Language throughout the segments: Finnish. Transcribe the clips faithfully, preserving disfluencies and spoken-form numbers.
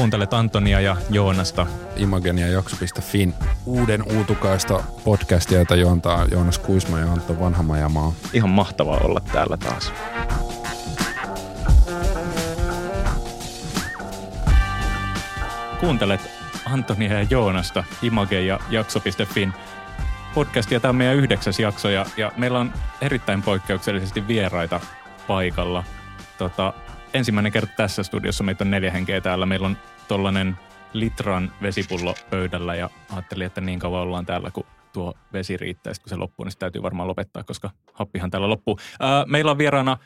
Kuuntelet Antonia ja Joonasta. Imageniajakso piste fin uuden uutukaista podcastia, jota juontaa Joonas Kuisma ja Antto Vanha Majamaa. Ihan mahtavaa olla täällä taas. Kuuntelet Antonia ja Joonasta, Imageniajakso piste fin podcastia. Tämä on meidän yhdeksäs jakso ja, ja meillä on erittäin poikkeuksellisesti vieraita paikalla. Tota... Ensimmäinen kerta tässä studiossa meitä on neljä henkeä täällä. Meillä on tollainen litran vesipullo pöydällä ja ajattelin, että niin kauan ollaan täällä, kun tuo vesi riittää. Sitten kun se loppuu, niin täytyy varmaan lopettaa, koska happihan täällä loppuu. Ää, meillä on vieraana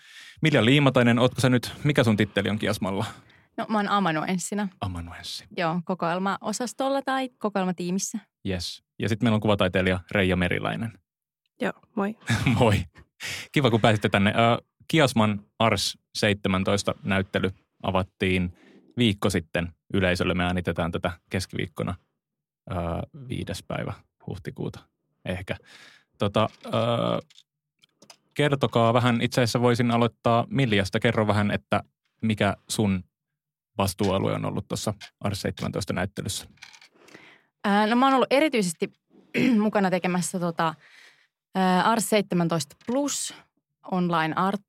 Milja Liimatainen. Ootko sä nyt, mikä sun titteli on Kiasmalla? No mä oon amanuenssina. Amanuenssi. Joo, kokoelmaosastolla tai kokoelmatiimissä. Yes. Ja sitten meillä on kuvataiteilija Reija Meriläinen. Joo, moi. Moi. Kiva, kun pääsitte tänne. Ää, Kiasman A R S seitsemäntoista näyttely avattiin viikko sitten yleisölle. Me äänitetään tätä keskiviikkona öö, viides päivä huhtikuuta ehkä. Tota, öö, kertokaa vähän, itse asiassa voisin aloittaa Miljasta. Kerro vähän, että mikä sun vastuualue on ollut tuossa A R S seitsemäntoista näyttelyssä? Ää, no mä oon ollut erityisesti mukana tekemässä tota, A R S seitsemäntoista plus online art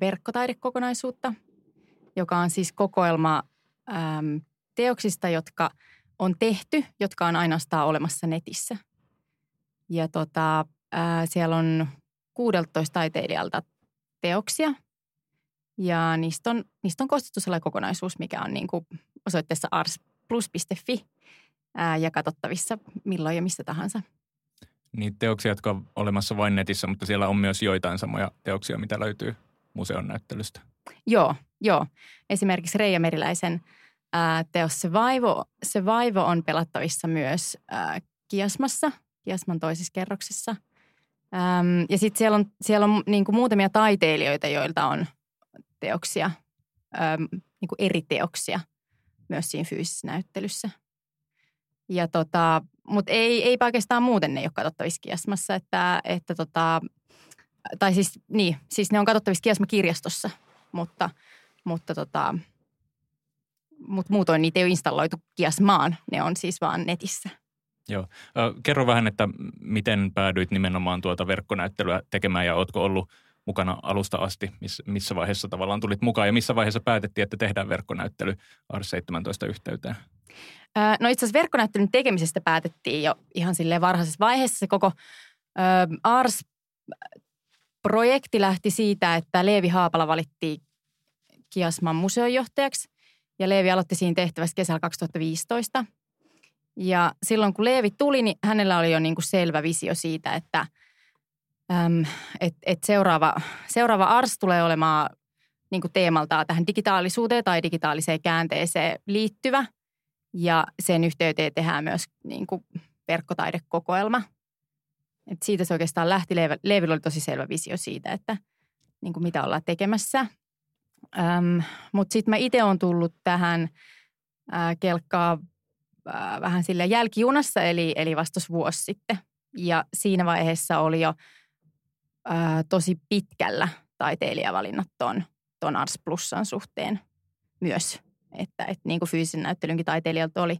verkkotaidekokonaisuutta, joka on siis kokoelma äm, teoksista, jotka on tehty, jotka on ainoastaan olemassa netissä. Ja tota, ää, siellä on kuusitoista taiteilijalta teoksia ja niistä on, niistä on koostettu sellainen kokonaisuus, mikä on niin kuin osoitteessa ars plus piste fi ää, ja katsottavissa milloin ja missä tahansa. Niitä teoksia, jotka on olemassa vain netissä, mutta siellä on myös joitain samoja teoksia, mitä löytyy museon näyttelystä. Joo, joo. Esimerkiksi Reija Meriläisen ää, teos Se vaivo, Se vaivo on pelattavissa myös ää, Kiasmassa, Kiasman toisessa kerroksessa. Äm, ja sitten siellä on, siellä on niinku muutamia taiteilijoita, joilta on teoksia, äm, niinku eri teoksia myös siinä fyysisessä näyttelyssä. Ja tota, mutta ei, ei oikeastaan muuten ne ole katsottavissa Kiasmassa, että, että tota, tai siis, niin, siis ne on katsottavissa Kiasma-kirjastossa, mutta, mutta tota, mut muutoin niitä ei ole installoitu Kiasmaan, ne on siis vaan netissä. Joo. Kerro vähän, että miten päädyit nimenomaan tuota verkkonäyttelyä tekemään ja ootko ollut mukana alusta asti, missä vaiheessa tavallaan tulit mukaan ja missä vaiheessa päätettiin, että tehdään verkkonäyttely A R S seitsemäntoista yhteyteen? No itse asiassa verkkonäyttelyn tekemisestä päätettiin jo ihan silleen varhaisessa vaiheessa. Se koko A R S-projekti lähti siitä, että Leevi Haapala valittiin Kiasman museonjohtajaksi ja Leevi aloitti siinä tehtävässä kesällä kaksituhattaviisitoista. Ja silloin kun Leevi tuli, niin hänellä oli jo niin kuin selvä visio siitä, että Öm, et, et seuraava, seuraava A R S tulee olemaan niin kuin teemaltaan tähän digitaalisuuteen tai digitaaliseen käänteeseen liittyvä. Ja sen yhteyteen tehdään myös niin kuin verkkotaidekokoelma. Et siitä se oikeastaan lähti. Leevillä oli tosi selvä visio siitä, että niin kuin mitä ollaan tekemässä. Mutta sitten mä itse olen tullut tähän ää, kelkkaa ää, vähän sillä jälkijunassa, eli, eli vastas vuosi sitten. Ja siinä vaiheessa oli jo Ää, tosi pitkällä taiteilijavalinnat ton, ton Ars Plusan suhteen myös. Että et niin kuin fyysisen näyttelynkin taiteilijalta oli,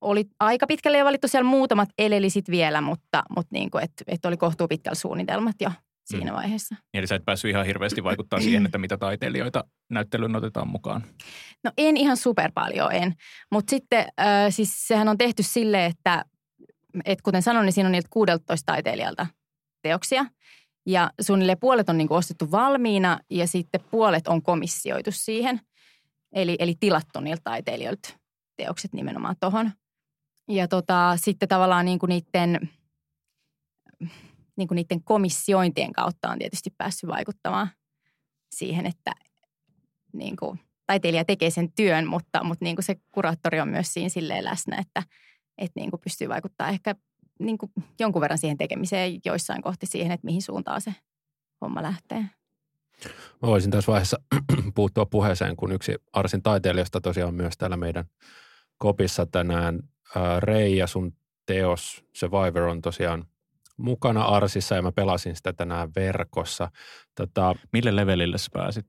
oli aika pitkälle jo valittu, siellä muutamat eleli sit vielä, mutta, mutta niin kuin, et, et oli kohtuu pitkällä suunnitelmat jo siinä mm. vaiheessa. Eli sä et päässyt ihan hirveästi vaikuttaa siihen, että mitä taiteilijoita näyttelyyn otetaan mukaan? No en ihan super paljon, en. Mutta sitten äh, siis sehän on tehty silleen, että et kuten sanoin, niin siinä on niiltä kuusitoista taiteilijalta teoksia. Ja suunnilleen puolet on niin kuin ostettu valmiina ja sitten puolet on komissioitu siihen. Eli, eli tilattu niiltä taiteilijoilta teokset nimenomaan tohon. Ja tota, sitten tavallaan niin kuin niiden, niin kuin niiden komissiointien kautta on tietysti päässyt vaikuttamaan siihen, että niin kuin taiteilija tekee sen työn, mutta, mutta niin kuin se kuraattori on myös siinä silleen läsnä, että, että niin kuin pystyy vaikuttamaan ehkä niin kuin jonkun verran siihen tekemiseen joissain kohti siihen, että mihin suuntaan se homma lähtee. Mä voisin tässä vaiheessa puuttua puheeseen, kun yksi Arsin taiteilijasta tosiaan myös täällä meidän kopissa tänään. Reija, sun teos Survivor on tosiaan mukana Arsissa ja mä pelasin sitä tänään verkossa. Tota, Mille levelille sä pääsit?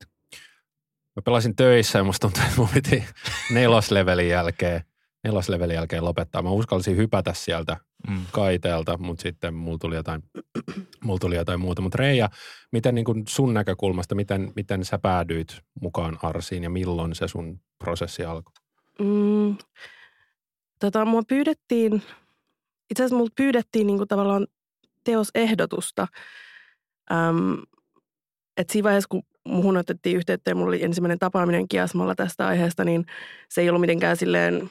Mä pelasin töissä ja musta tuntuu, että mun piti neloslevelin jälkeen, neloslevelin jälkeen lopettaa. Mä uskalsin hypätä sieltä mm. kaiteelta, mutta sitten mulla tuli jotain, mulla tuli jotain muuta. Mutta Reija, miten niin kuin sun näkökulmasta, miten, miten sä päädyit mukaan Arsiin ja milloin se sun prosessi alkoi? Mm, tota, mua pyydettiin, itse asiassa multa pyydettiin niin kuin tavallaan teosehdotusta. Äm, et siinä vaiheessa, kun muhun otettiin yhteyttä ja mulla oli ensimmäinen tapaaminen Kiasmalla tästä aiheesta, niin se ei ollut mitenkään silleen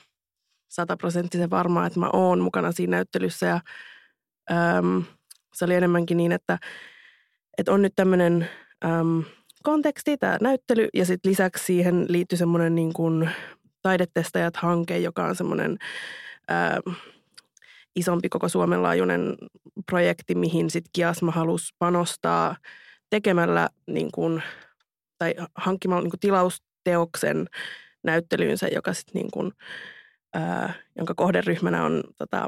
sataprosenttisen varmaa, että mä oon mukana siinä näyttelyssä. Ja, äm, se oli enemmänkin niin, että et on nyt tämmöinen konteksti, tämä näyttely, ja sitten lisäksi siihen liittyi semmoinen niin kuin taidetestajat-hanke, joka on semmoinen äm, isompi koko Suomen laajuinen projekti, mihin sitten Kiasma halusi panostaa tekemällä niin kuin, tai hankkimalla niin kuin tilausteoksen näyttelyynsä, joka sit niin kuin, ää, jonka kohderyhmänä on tota,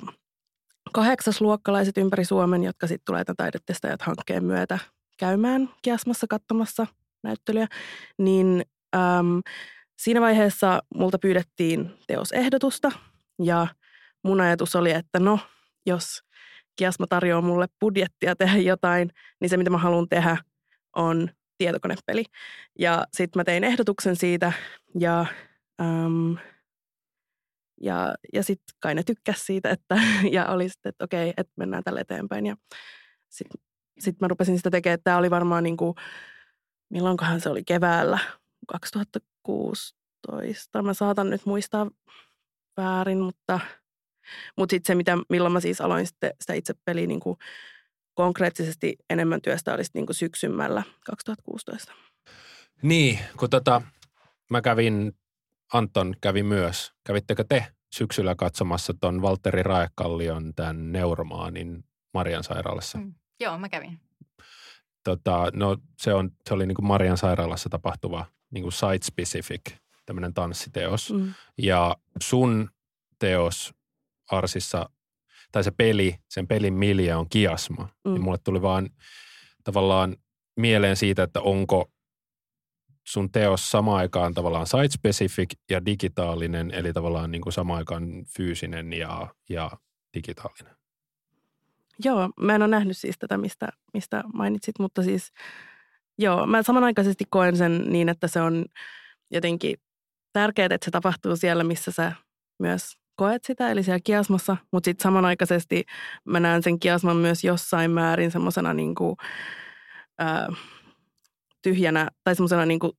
kahdeksasluokkalaiset ympäri Suomen, jotka sitten tulee tämän Taidetestajat-hankkeen myötä käymään Kiasmassa katsomassa näyttelyä. Niin äm, siinä vaiheessa multa pyydettiin teosehdotusta ja mun ajatus oli, että no, jos Kiasma tarjoaa mulle budjettia tehdä jotain, niin se mitä mä haluan tehdä on tietokonepeli. Ja sit mä tein ehdotuksen siitä ja, äm, ja, ja sit kai ne tykkäs siitä, että, ja oli sitten, että okei, että mennään tälle eteenpäin. Ja sit, sit mä rupesin sitä tekemään, että tää oli varmaan niinku, milloinkohan se oli keväällä, kaksituhattakuusitoista. Mä saatan nyt muistaa väärin, mutta... Mutta sitten se, mitä, milloin mä siis aloin sitten sitä itse peliä niin kuin konkreettisesti enemmän työstä olisi niin kuin syksymällä kaksituhattakuusitoista. Niin, kun tota, mä kävin, Anton kävi myös. Kävittekö te syksyllä katsomassa ton Valteri Raekallion tämän Neuromaanin Marian sairaalassa? Mm, joo, mä kävin. Tota, no se, on, se oli niin kuin Marian sairaalassa tapahtuva niin kuin site-specific tämmöinen tanssiteos. Mm. Ja sun teos... Arsissa, tai se peli, sen pelin Milja on Kiasma. Mm. Ja mulle tuli vaan tavallaan mieleen siitä, että onko sun teos samaan aikaan tavallaan site-specific ja digitaalinen, eli tavallaan niin kuin samaan aikaan fyysinen ja, ja digitaalinen. Joo, mä en ole nähnyt siis tätä, mistä, mistä mainitsit, mutta siis joo, mä samanaikaisesti koen sen niin, että se on jotenkin tärkeää, että se tapahtuu siellä, missä sä myös koet sitä, eli siellä Kiasmassa, mutta sitten samanaikaisesti mä näen sen Kiasman myös jossain määrin semmoisena niinku, tyhjänä tai semmoisena niinku,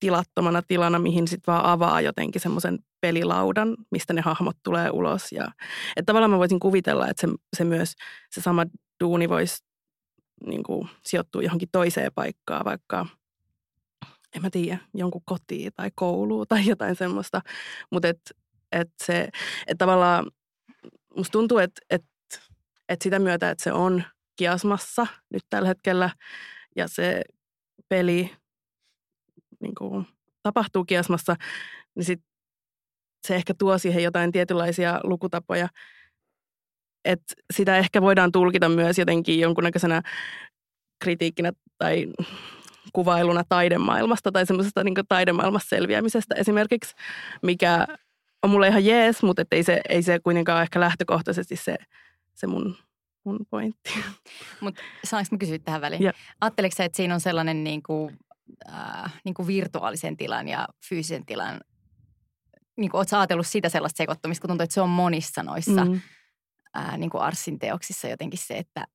tilattomana tilana, mihin sitten vaan avaa jotenkin semmoisen pelilaudan, mistä ne hahmot tulee ulos. Ja, et tavallaan mä voisin kuvitella, että se, se myös se sama duuni voisi niinku, sijoittua johonkin toiseen paikkaan, vaikka en mä tiedä, jonkun kotiin tai kouluun tai jotain semmoista, mutta että Että se, että tavallaan musta tuntuu, että, että, että sitä myötä, että se on Kiasmassa nyt tällä hetkellä ja se peli niin kuin, tapahtuu Kiasmassa, niin sit se ehkä tuo siihen jotain tietynlaisia lukutapoja. Että sitä ehkä voidaan tulkita myös jotenkin jonkunnäköisenä kritiikkinä tai kuvailuna taidemaailmasta tai semmoisesta niin kuin taidemaailmassa selviämisestä esimerkiksi, mikä... On mulle ihan jees, mutta ei se, ei se kuitenkaan ehkä lähtökohtaisesti se, se mun, mun pointti. Mutta saanko mä kysyä tähän väliin? Yeah. Ajatteliko sä, että siinä on sellainen niin kuin, äh, niin kuin virtuaalisen tilan ja fyysisen tilan, niin kuin oot sä ajatellut sitä sellaista sekoittumista, kun tuntuu, että se on monissa noissa mm-hmm. äh, niin kuin Arsin teoksissa jotenkin se, että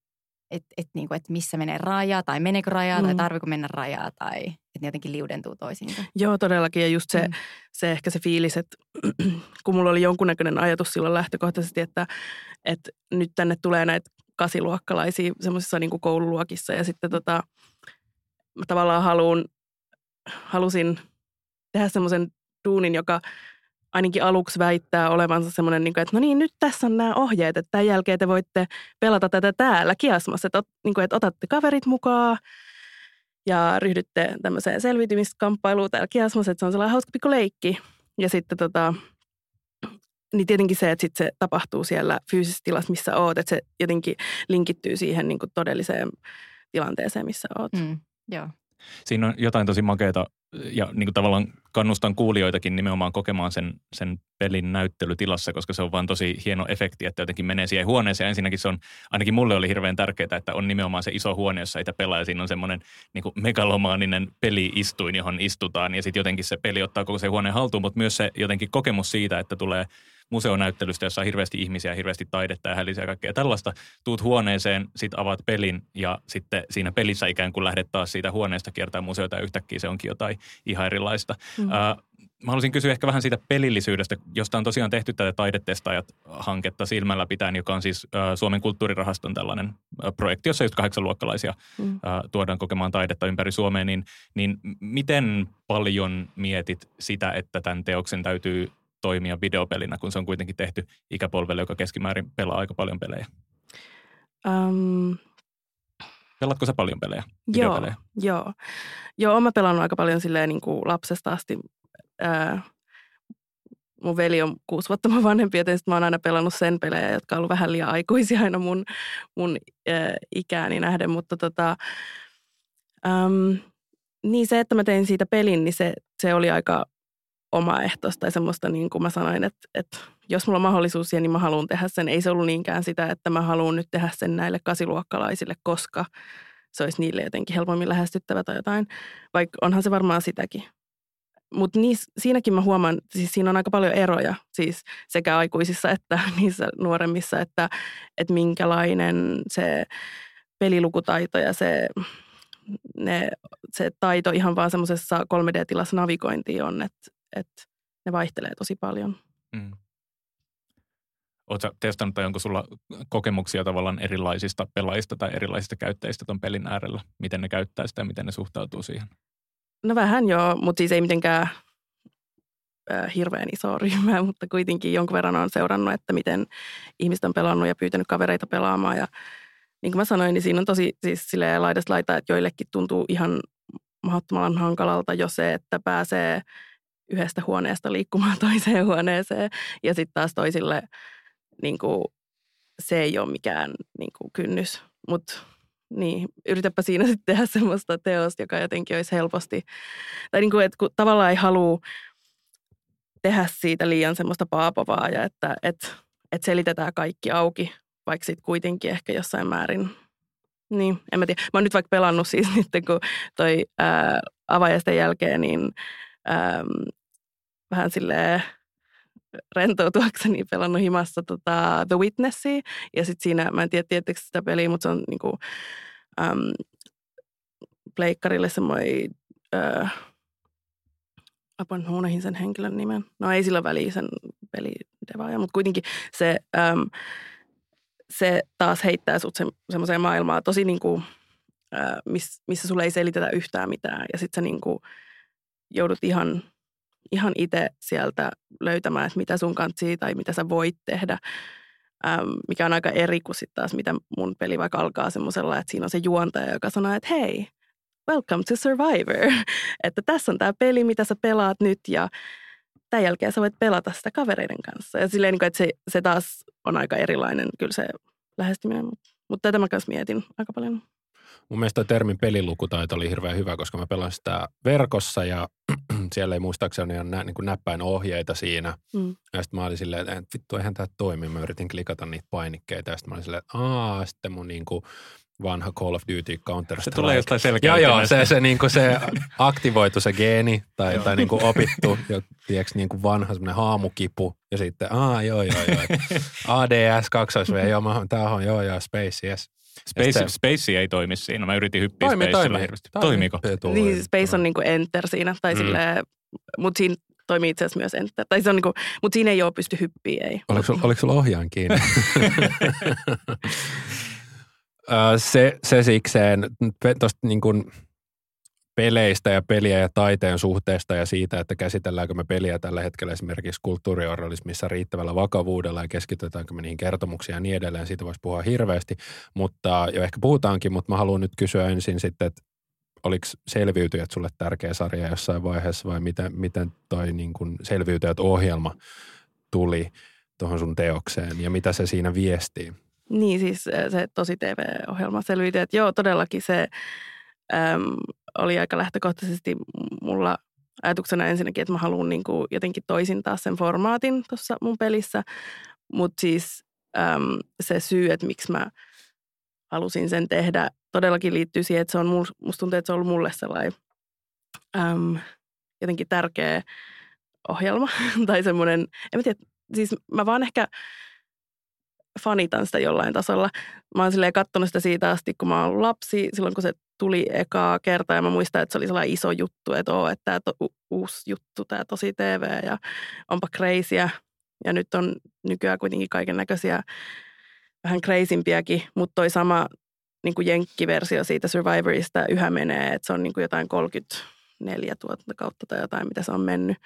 et, et, niin kuin, et missä menee rajaa tai meneekö rajaa mm-hmm. tai tarviiko mennä rajaa tai... Että ne jotenkin liudentuu toisiinsa. Joo, todellakin. Ja just se, mm. se ehkä se fiilis, että kun mulla oli jonkunnäköinen ajatus silloin lähtökohtaisesti, että, että nyt tänne tulee näitä kasiluokkalaisia semmoisissa niin kuin koululuokissa. Ja sitten tota, mä tavallaan haluun, halusin tehdä semmoisen duunin, joka ainakin aluksi väittää olevansa semmoinen, niin kuin, että no niin, nyt tässä on nämä ohjeet, että tämän jälkeen te voitte pelata tätä täällä Kiasmassa. Että, niin kuin, että otatte kaverit mukaan. Ja ryhdytte tämmöiseen selviytymiskamppailuun täällä Kiasmassa, että se on sellainen hauska pikku leikki. Ja sitten tota, niin tietenkin se, että sitten se tapahtuu siellä fyysisessä tilassa, missä oot. Että se jotenkin linkittyy siihen niin kuin todelliseen tilanteeseen, missä oot. Mm, joo. siinä on jotain tosi makeata ja niin kuin tavallaan kannustan kuulijoitakin nimenomaan kokemaan sen, sen pelin näyttelytilassa, koska se on vaan tosi hieno efekti, että jotenkin menee siihen huoneeseen. Ensinnäkin se on, ainakin mulle oli hirveän tärkeää, että on nimenomaan se iso huone, jossa itse pelaa ja siinä on semmoinen niin kuin megalomaaninen peli-istuin, johon istutaan ja sitten jotenkin se peli ottaa koko se huoneen haltuun, mutta myös se jotenkin kokemus siitä, että tulee museonäyttelystä, jossa on hirveästi ihmisiä, hirveästi taidetta ja hälisää kaikkea tällaista. Tuut huoneeseen, sit avaat pelin ja sitten siinä pelissä ikään kuin lähdet taas siitä huoneesta kiertää museota ja yhtäkkiä se onkin jotain ihan erilaista. Mm. Äh, mä haluaisin kysyä ehkä vähän siitä pelillisyydestä, josta on tosiaan tehty tätä Taidetestaajat-hanketta silmällä pitäen, joka on siis äh, Suomen kulttuurirahaston tällainen äh, projekti, jossa just kahdeksanluokkalaisia mm. äh, tuodaan kokemaan taidetta ympäri Suomea. Niin, niin miten paljon mietit sitä, että tämän teoksen täytyy toimia videopelinä, kun se on kuitenkin tehty ikäpolvelle, joka keskimäärin pelaa aika paljon pelejä? Um, Pelaatko sä paljon pelejä? Joo, joo. Joo, olen pelannut aika paljon silleen niin kuin lapsesta asti. Ää, mun veli on kuusi vuotta mun vanhempi, joten sit mä oon aina pelannut sen pelejä, jotka on ollut vähän liian aikuisia aina mun, mun ää, ikääni nähden. Mutta tota, äm, niin se, että mä tein siitä pelin, niin se, se oli aika omaehtoista tai semmoista, niin kuin mä sanoin, että, että jos mulla on mahdollisuus siihen, niin mä haluan tehdä sen. Ei se ollut niinkään sitä, että mä haluan nyt tehdä sen näille kasiluokkalaisille, koska se olisi niille jotenkin helpommin lähestyttävä tai jotain, vaikka onhan se varmaan sitäkin. Mutta siinäkin mä huomaan, siis siinä on aika paljon eroja, siis sekä aikuisissa että niissä nuoremmissa, että, että minkälainen se pelilukutaito ja se... Ne, se taito ihan vaan semmoisessa kolme D-tilassa navigointiin on, että et ne vaihtelee tosi paljon. Mm. Oletko sä testannut tai onko sulla kokemuksia tavallaan erilaisista pelaajista tai erilaisista käyttäjistä ton pelin äärellä? Miten ne käyttää sitä ja miten ne suhtautuu siihen? No vähän joo, mutta siis ei mitenkään äh, hirveän isoa ryhmää, mutta kuitenkin jonkun verran on seurannut, että miten ihmiset on pelannut ja pyytänyt kavereita pelaamaan ja niin kuin mä sanoin, niin siinä on tosi siis silleen laidasta laitaa, että joillekin tuntuu ihan mahdottoman hankalalta jo se, että pääsee yhdestä huoneesta liikkumaan toiseen huoneeseen. Ja sitten taas toisille niin kuin, se ei ole mikään niin kuin, kynnys. Mutta niin, yritäpä siinä sitten tehdä semmoista teosta, joka jotenkin olisi helposti. Tai niin kuin, että kun tavallaan ei halua tehdä siitä liian semmoista paapavaa ja että et, et selitetään kaikki auki. Vaikka sitten kuitenkin ehkä jossain määrin, niin en mä tiedä. Mä oon nyt vaikka pelannut siis nyt, kun toi ää, avajaisten jälkeen, niin ää, vähän silleen rentoutuakseni pelannut himassa tota The Witnessia. Ja sitten siinä, mä en tiedä tietääkö sitä peliä, mutta se on niinku äm, pleikkarille semmoinen, apun huoneihin sen henkilön nimen. No ei sillä väliä sen pelidevaaja, mutta kuitenkin se... Äm, Se taas heittää sut se, semmoiseen maailmaan tosi niin kuin, ää, miss, missä sulle ei selitetä yhtään mitään. Ja sit sä niin kuin joudut ihan, ihan itse sieltä löytämään, että mitä sun kantsii tai mitä sä voit tehdä. Äm, mikä on aika eri kuin sit taas, mitä mun peli vaikka alkaa semmoisella, että siinä on se juontaja, joka sanoo, että hei, welcome to Survivor. Että tässä on tää peli, mitä sä pelaat nyt ja tämän jälkeen sä voit pelata sitä kavereiden kanssa. Ja silleen, että se, se taas on aika erilainen kyllä se lähestyminen, mutta, mutta tätä mä myös mietin aika paljon. Mun mielestä termin pelilukutaito oli hirveän hyvä, koska mä pelaan sitä verkossa ja siellä ei muistaakseni ole nä, niin kuin näppäin ohjeita siinä. Mm. Ja sitten mä olin silleen, että vittu, eihän tää toimi. Mä yritin klikata niitä painikkeita ja sitten mä olin silleen, että aah, sitten mun niin kuin vanha Call of Duty, Counter-Strike. Se tulee jostain selkeä. Joo, joo, se, se, niinku, se aktivoitu se geeni tai, tai niinku opittu, jo, tiiäks, niinku vanha semmoinen haamukipu. Ja sitten, aah, joo, joo, joo. A D S, kaksi V, joo, mä, tää on, joo, joo, Space, yes. Space, space ei toimi siinä, mä yritin hyppiä toimi, Spacella toimi, hirveästi. Toimi. Toimiiko? Niin, Space on niinku Enter siinä, tai mm. silleen, mut siinä toimii itse asiassa myös Enter. Tai se on niinku, mut siinä ei oo pysty hyppiä, ei. Oliko sulla ohjaan kiinni? Se, se sikseen tuosta niin kuin peleistä ja peliä ja taiteen suhteesta ja siitä, että käsitelläänkö me peliä tällä hetkellä esimerkiksi kulttuurijournalismissa riittävällä vakavuudella ja keskitytäänkö me niihin kertomuksiin ja niin edelleen. Siitä voisi puhua hirveästi, mutta jo ehkä puhutaankin, mutta mä haluan nyt kysyä ensin sitten, että oliko Selviytyjät sulle tärkeä sarja jossain vaiheessa vai miten, miten toi niin kuin Selviytyjät-ohjelma tuli tuohon sun teokseen ja mitä se siinä viestii? Niin siis se tosi T V-ohjelma selviytyy, että joo todellakin se äm, oli aika lähtökohtaisesti mulla ajatuksena ensinnäkin, että mä haluan niin kuin jotenkin toisintaa sen formaatin tuossa mun pelissä, mutta siis äm, se syy, että miksi mä halusin sen tehdä, todellakin liittyy siihen, että se on, musta tuntuu, että se on ollut mulle sellainen äm, jotenkin tärkeä ohjelma tai semmoinen, en mä tiedä, siis mä vaan ehkä fanitan sitä jollain tasolla. Mä oon silleen kattonut sitä siitä asti, kun mä oon lapsi, silloin kun se tuli ekaa kertaa, ja mä muistan, että se oli sellainen iso juttu, että oo, että tää to, u, uusi juttu, tää tosi T V, ja onpa crazyä, ja nyt on nykyään kuitenkin kaiken näköisiä vähän crazympiäkin, mutta toi sama niin kuin jenkkiversio siitä Survivorista yhä menee, että se on niin kuin jotain kolmekymmentäneljä tuotantokautta tai jotain, mitä se on mennyt.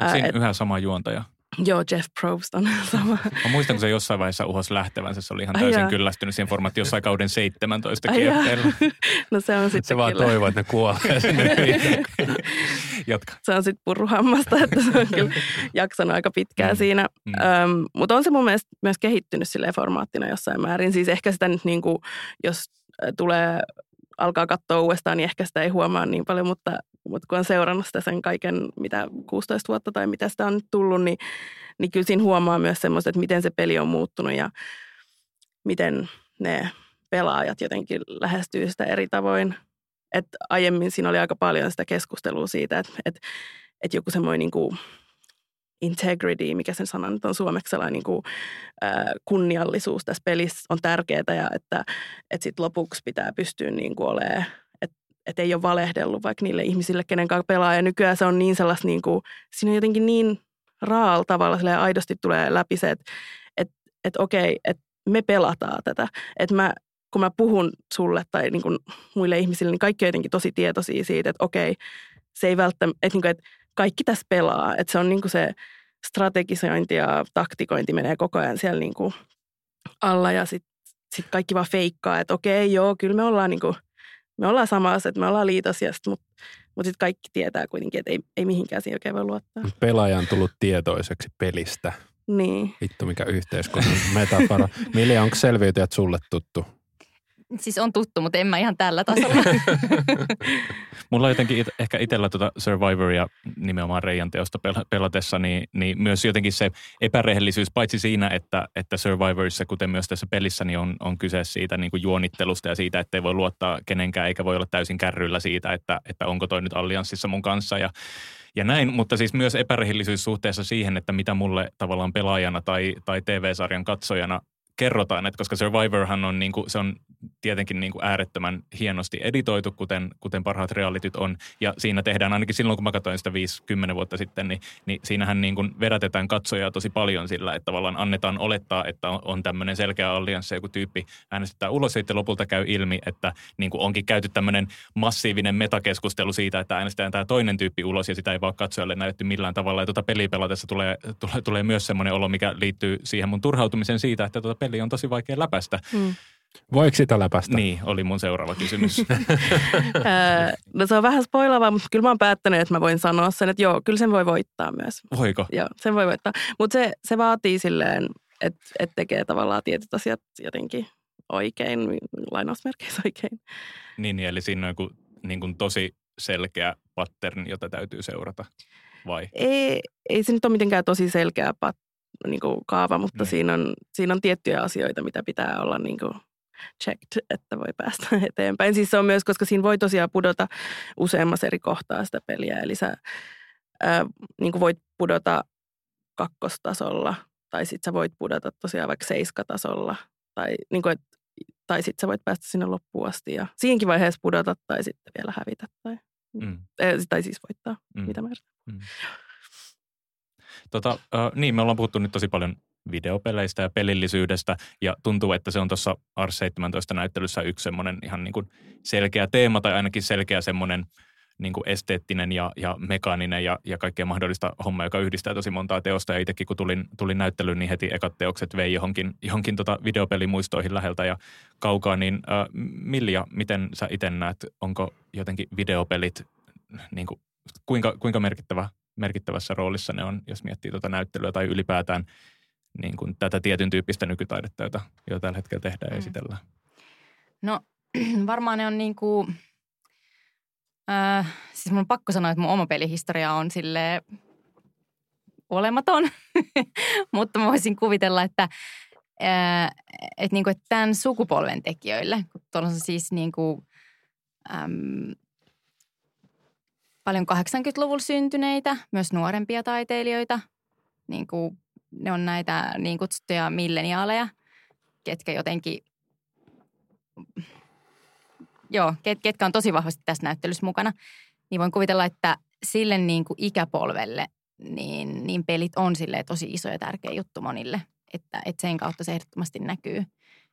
Onko siinä Ää, et, yhä sama juontaja? Joo, Jeff Probst on sama. Mä muistan, kun se jossain vaiheessa uhosi lähtevänsä, se oli ihan täysin Ai kyllästynyt siihen formaattiin jossain kauden seitsemäntoista kierteellä. No se on sitten Se vaan kyllä. toivoo, että ne kuolee sinne. Jatka. Se on sitten purruhammasta, että se on kyllä jaksanut aika pitkään mm. siinä. Mm. Um, mutta on se mun mielestä myös kehittynyt silleen formaattina jossain määrin. Siis ehkä sitä nyt niin kuin, jos tulee, alkaa katsoa uudestaan, niin ehkä sitä ei huomaa niin paljon, mutta Mutta kun on seurannut sitä sen kaiken, mitä kuusitoista vuotta tai mitä sitä on nyt tullut, niin, niin kyllä siinä huomaa myös semmoista, että miten se peli on muuttunut ja miten ne pelaajat jotenkin lähestyy sitä eri tavoin. Et aiemmin siinä oli aika paljon sitä keskustelua siitä, että et, et joku semmoinen niinku integrity, mikä sen sana nyt on suomeksi, sellainen niinku, ää, kunniallisuus tässä pelissä on tärkeää ja että et sitten lopuksi pitää pystyä niinku olemaan. Että ei ole valehdellut vaikka niille ihmisille, kenen kanssa pelaa. Ja nykyään se on niin sellaista, niin kuin, siinä on jotenkin niin raa'alla tavalla, aidosti tulee läpi se, että et, et okei, että me pelataan tätä. Että mä, kun mä puhun sulle tai niin kuin muille ihmisille, niin kaikki on jotenkin tosi tietoisia siitä, että okei, se ei välttämättä, että, niin kuin, että kaikki tässä pelaa. Että se on niin kuin se strategisointi ja taktikointi menee koko ajan siellä niin kuin alla ja sitten sit kaikki vaan feikkaa, että okei, joo, kyllä me ollaan niin kuin Me ollaan samassa, että me ollaan liitosiasta, mutta mut sitten kaikki tietää kuitenkin, että ei, ei mihinkään siihen oikein voi luottaa. Pelaaja on tullut tietoiseksi pelistä. Niin. Vittu, mikä yhteiskunnan metafora. Milja, onko selviytyjät sulle tuttu? Siis on tuttu, mutta en mä ihan tällä tasolla. Mulla on jotenkin it- ehkä itsellä tuota Survivoria nimenomaan Reijan teosta pel- pelatessa, niin, niin myös jotenkin se epärehellisyys, paitsi siinä, että, että Survivorissa, kuten myös tässä pelissä, niin on, on kyse siitä niin kuin juonittelusta ja siitä, että ei voi luottaa kenenkään eikä voi olla täysin kärryillä siitä, että, että onko toi nyt allianssissa mun kanssa ja Ja näin, mutta siis myös epärehellisyys suhteessa siihen, että mitä mulle tavallaan pelaajana tai, tai T V-sarjan katsojana kerrotaan, että koska Survivorhan on, niin kuin, se on tietenkin niin kuin äärettömän hienosti editoitu, kuten, kuten parhaat realityt on. Ja siinä tehdään, ainakin silloin kun mä katsoin sitä viisi kymmenen vuotta sitten, niin, niin siinähän niin kuin vedätetään katsojaa tosi paljon sillä, että tavallaan annetaan olettaa, että on, on tämmöinen selkeä allianssi, joku tyyppi äänestetään ulos. Ja sitten lopulta käy ilmi, että niin kuin onkin käyty tämmöinen massiivinen metakeskustelu siitä, että äänestetään tämä toinen tyyppi ulos ja sitä ei vaan katsojalle näytty millään tavalla. Ja tuota peliä pelatessa tulee, tulee, tulee myös semmoinen olo, mikä liittyy siihen mun turhautumiseen siitä, että tuota peli on tosi vaikea läpäistä. Mm. Voiko sitä läpäistä? Niin, oli mun seuraava kysymys. No se on vähän spoilavaa, mutta kyllä mä oon päättänyt, että mä voin sanoa sen, että joo, kyllä sen voi voittaa myös. Voiko? Joo, sen voi voittaa. Mutta se, se vaatii silleen, että et tekee tavallaan tietyt asiat jotenkin oikein, lainausmerkeissä oikein. Niin, niin eli siinä on joku niin kuin tosi selkeä pattern, jota täytyy seurata, vai? Ei, ei se nyt ole mitenkään tosi selkeä pattern. Niin kuin kaava, mutta mm. siinä, on, siinä on tiettyjä asioita, mitä pitää olla niin kuin checked, että voi päästä eteenpäin. Siis se on myös, koska siinä voi tosiaan pudota useammassa eri kohtaa sitä peliä. Eli sä ää, niin kuin voit pudota kakkostasolla, tai sit sä voit pudota tosiaan vaikka seiskatasolla, tai, niin kuin, tai sit sä voit päästä sinne loppuun asti ja siinkin vaiheessa pudota, tai sitten vielä hävitä, tai, mm. eh, tai siis voittaa, mm. mitä mä mm. Tota, äh, niin, me ollaan puhuttu nyt tosi paljon videopeleistä ja pelillisyydestä, ja tuntuu, että se on tuossa A R S seitsemäntoista-näyttelyssä yksi semmoinen ihan niin kuin selkeä teema, tai ainakin selkeä semmoinen niin kuin esteettinen ja, ja mekaaninen ja, ja kaikkea mahdollista hommaa, joka yhdistää tosi montaa teosta. Ja itsekin kun tulin, tulin näyttelyyn, niin heti ekat teokset vei johonkin, johonkin tota videopelimuistoihin läheltä ja kaukaa. Niin äh, Milja, miten sä itse näet, onko jotenkin videopelit, niin kuin, kuinka, kuinka merkittävä? merkittävässä roolissa ne on, jos miettii tuota näyttelyä tai ylipäätään niin kuin tätä tietyn tyyppistä nykytaidetta, jota, jota tällä hetkellä tehdään ja mm. esitellään? No varmaan ne on niin kuin Äh, siis mun on pakko sanoa, että mun oma pelihistoria on silleen olematon, mutta mä voisin kuvitella, että äh, et niinku, et tämän sukupolven tekijöille, kun tuolla on siis niinku, äm, paljon kahdeksankymmentäluvulla syntyneitä, myös nuorempia taiteilijoita, niinku, ne on näitä niin kutsuttuja milleniaaleja, ketkä jotenkin... Joo, ket, ketkä on tosi vahvasti tässä näyttelyssä mukana, niin voin kuvitella, että sille niin kuin ikäpolvelle niin, niin pelit on silleen tosi iso ja tärkeä juttu monille, että, että sen kautta se ehdottomasti näkyy.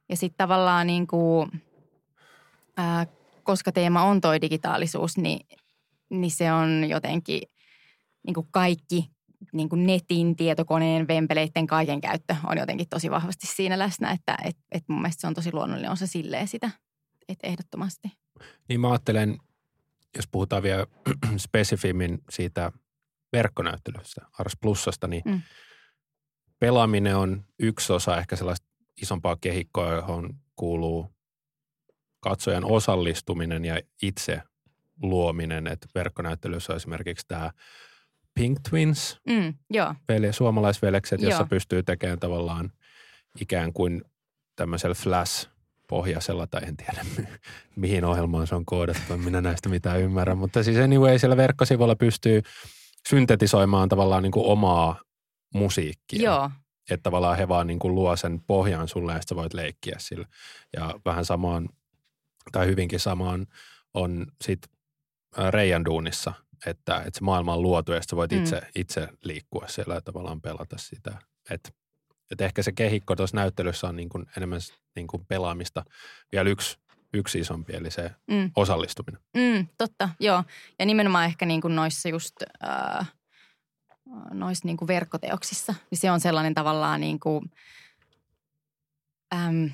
Ja sitten tavallaan, niin kuin, ää, koska teema on toi digitaalisuus, niin, niin se on jotenkin niin kuin kaikki niin kuin netin, tietokoneen, vempeleiden, kaiken käyttö on jotenkin tosi vahvasti siinä läsnä, että et, et mun mielestä se on tosi luonnollinen osa silleen sitä. Että ehdottomasti. Niin mä ajattelen, jos puhutaan vielä spesifimmin siitä verkkonäyttelystä, A R S-plussasta, niin mm. pelaaminen on yksi osa ehkä sellaista isompaa kehikkoa, johon kuuluu katsojan osallistuminen ja itse luominen. Että verkkonäyttelyssä on esimerkiksi tämä Pink Twins, mm, joo. Veli, suomalaisvelekset, jossa joo. pystyy tekemään tavallaan ikään kuin tämmöisellä flash pohjasella, tai en tiedä mihin ohjelmaan se on koodattu, minä näistä mitään ymmärrän, mutta siis anyway, siellä verkkosivuilla pystyy syntetisoimaan tavallaan niin kuin omaa musiikkia. Joo. Että tavallaan he vaan niin kuin luo sen pohjan sulle, ja sitten sä voit leikkiä sillä. Ja vähän samaan, tai hyvinkin samaan on sitten Reijan duunissa, että, että se maailma on luotu, ja sä voit mm. itse, itse liikkua siellä ja tavallaan pelata sitä, että että ehkä se kehikko tuossa näyttelyssä on niin kuin enemmän niin kuin pelaamista vielä yksi, yksi isompi, eli se mm. osallistuminen. Mm, totta, joo. Ja nimenomaan ehkä niin kuin noissa just äh, noissa niin kuin verkkoteoksissa. Niin se on sellainen tavallaan niin kuin, äm,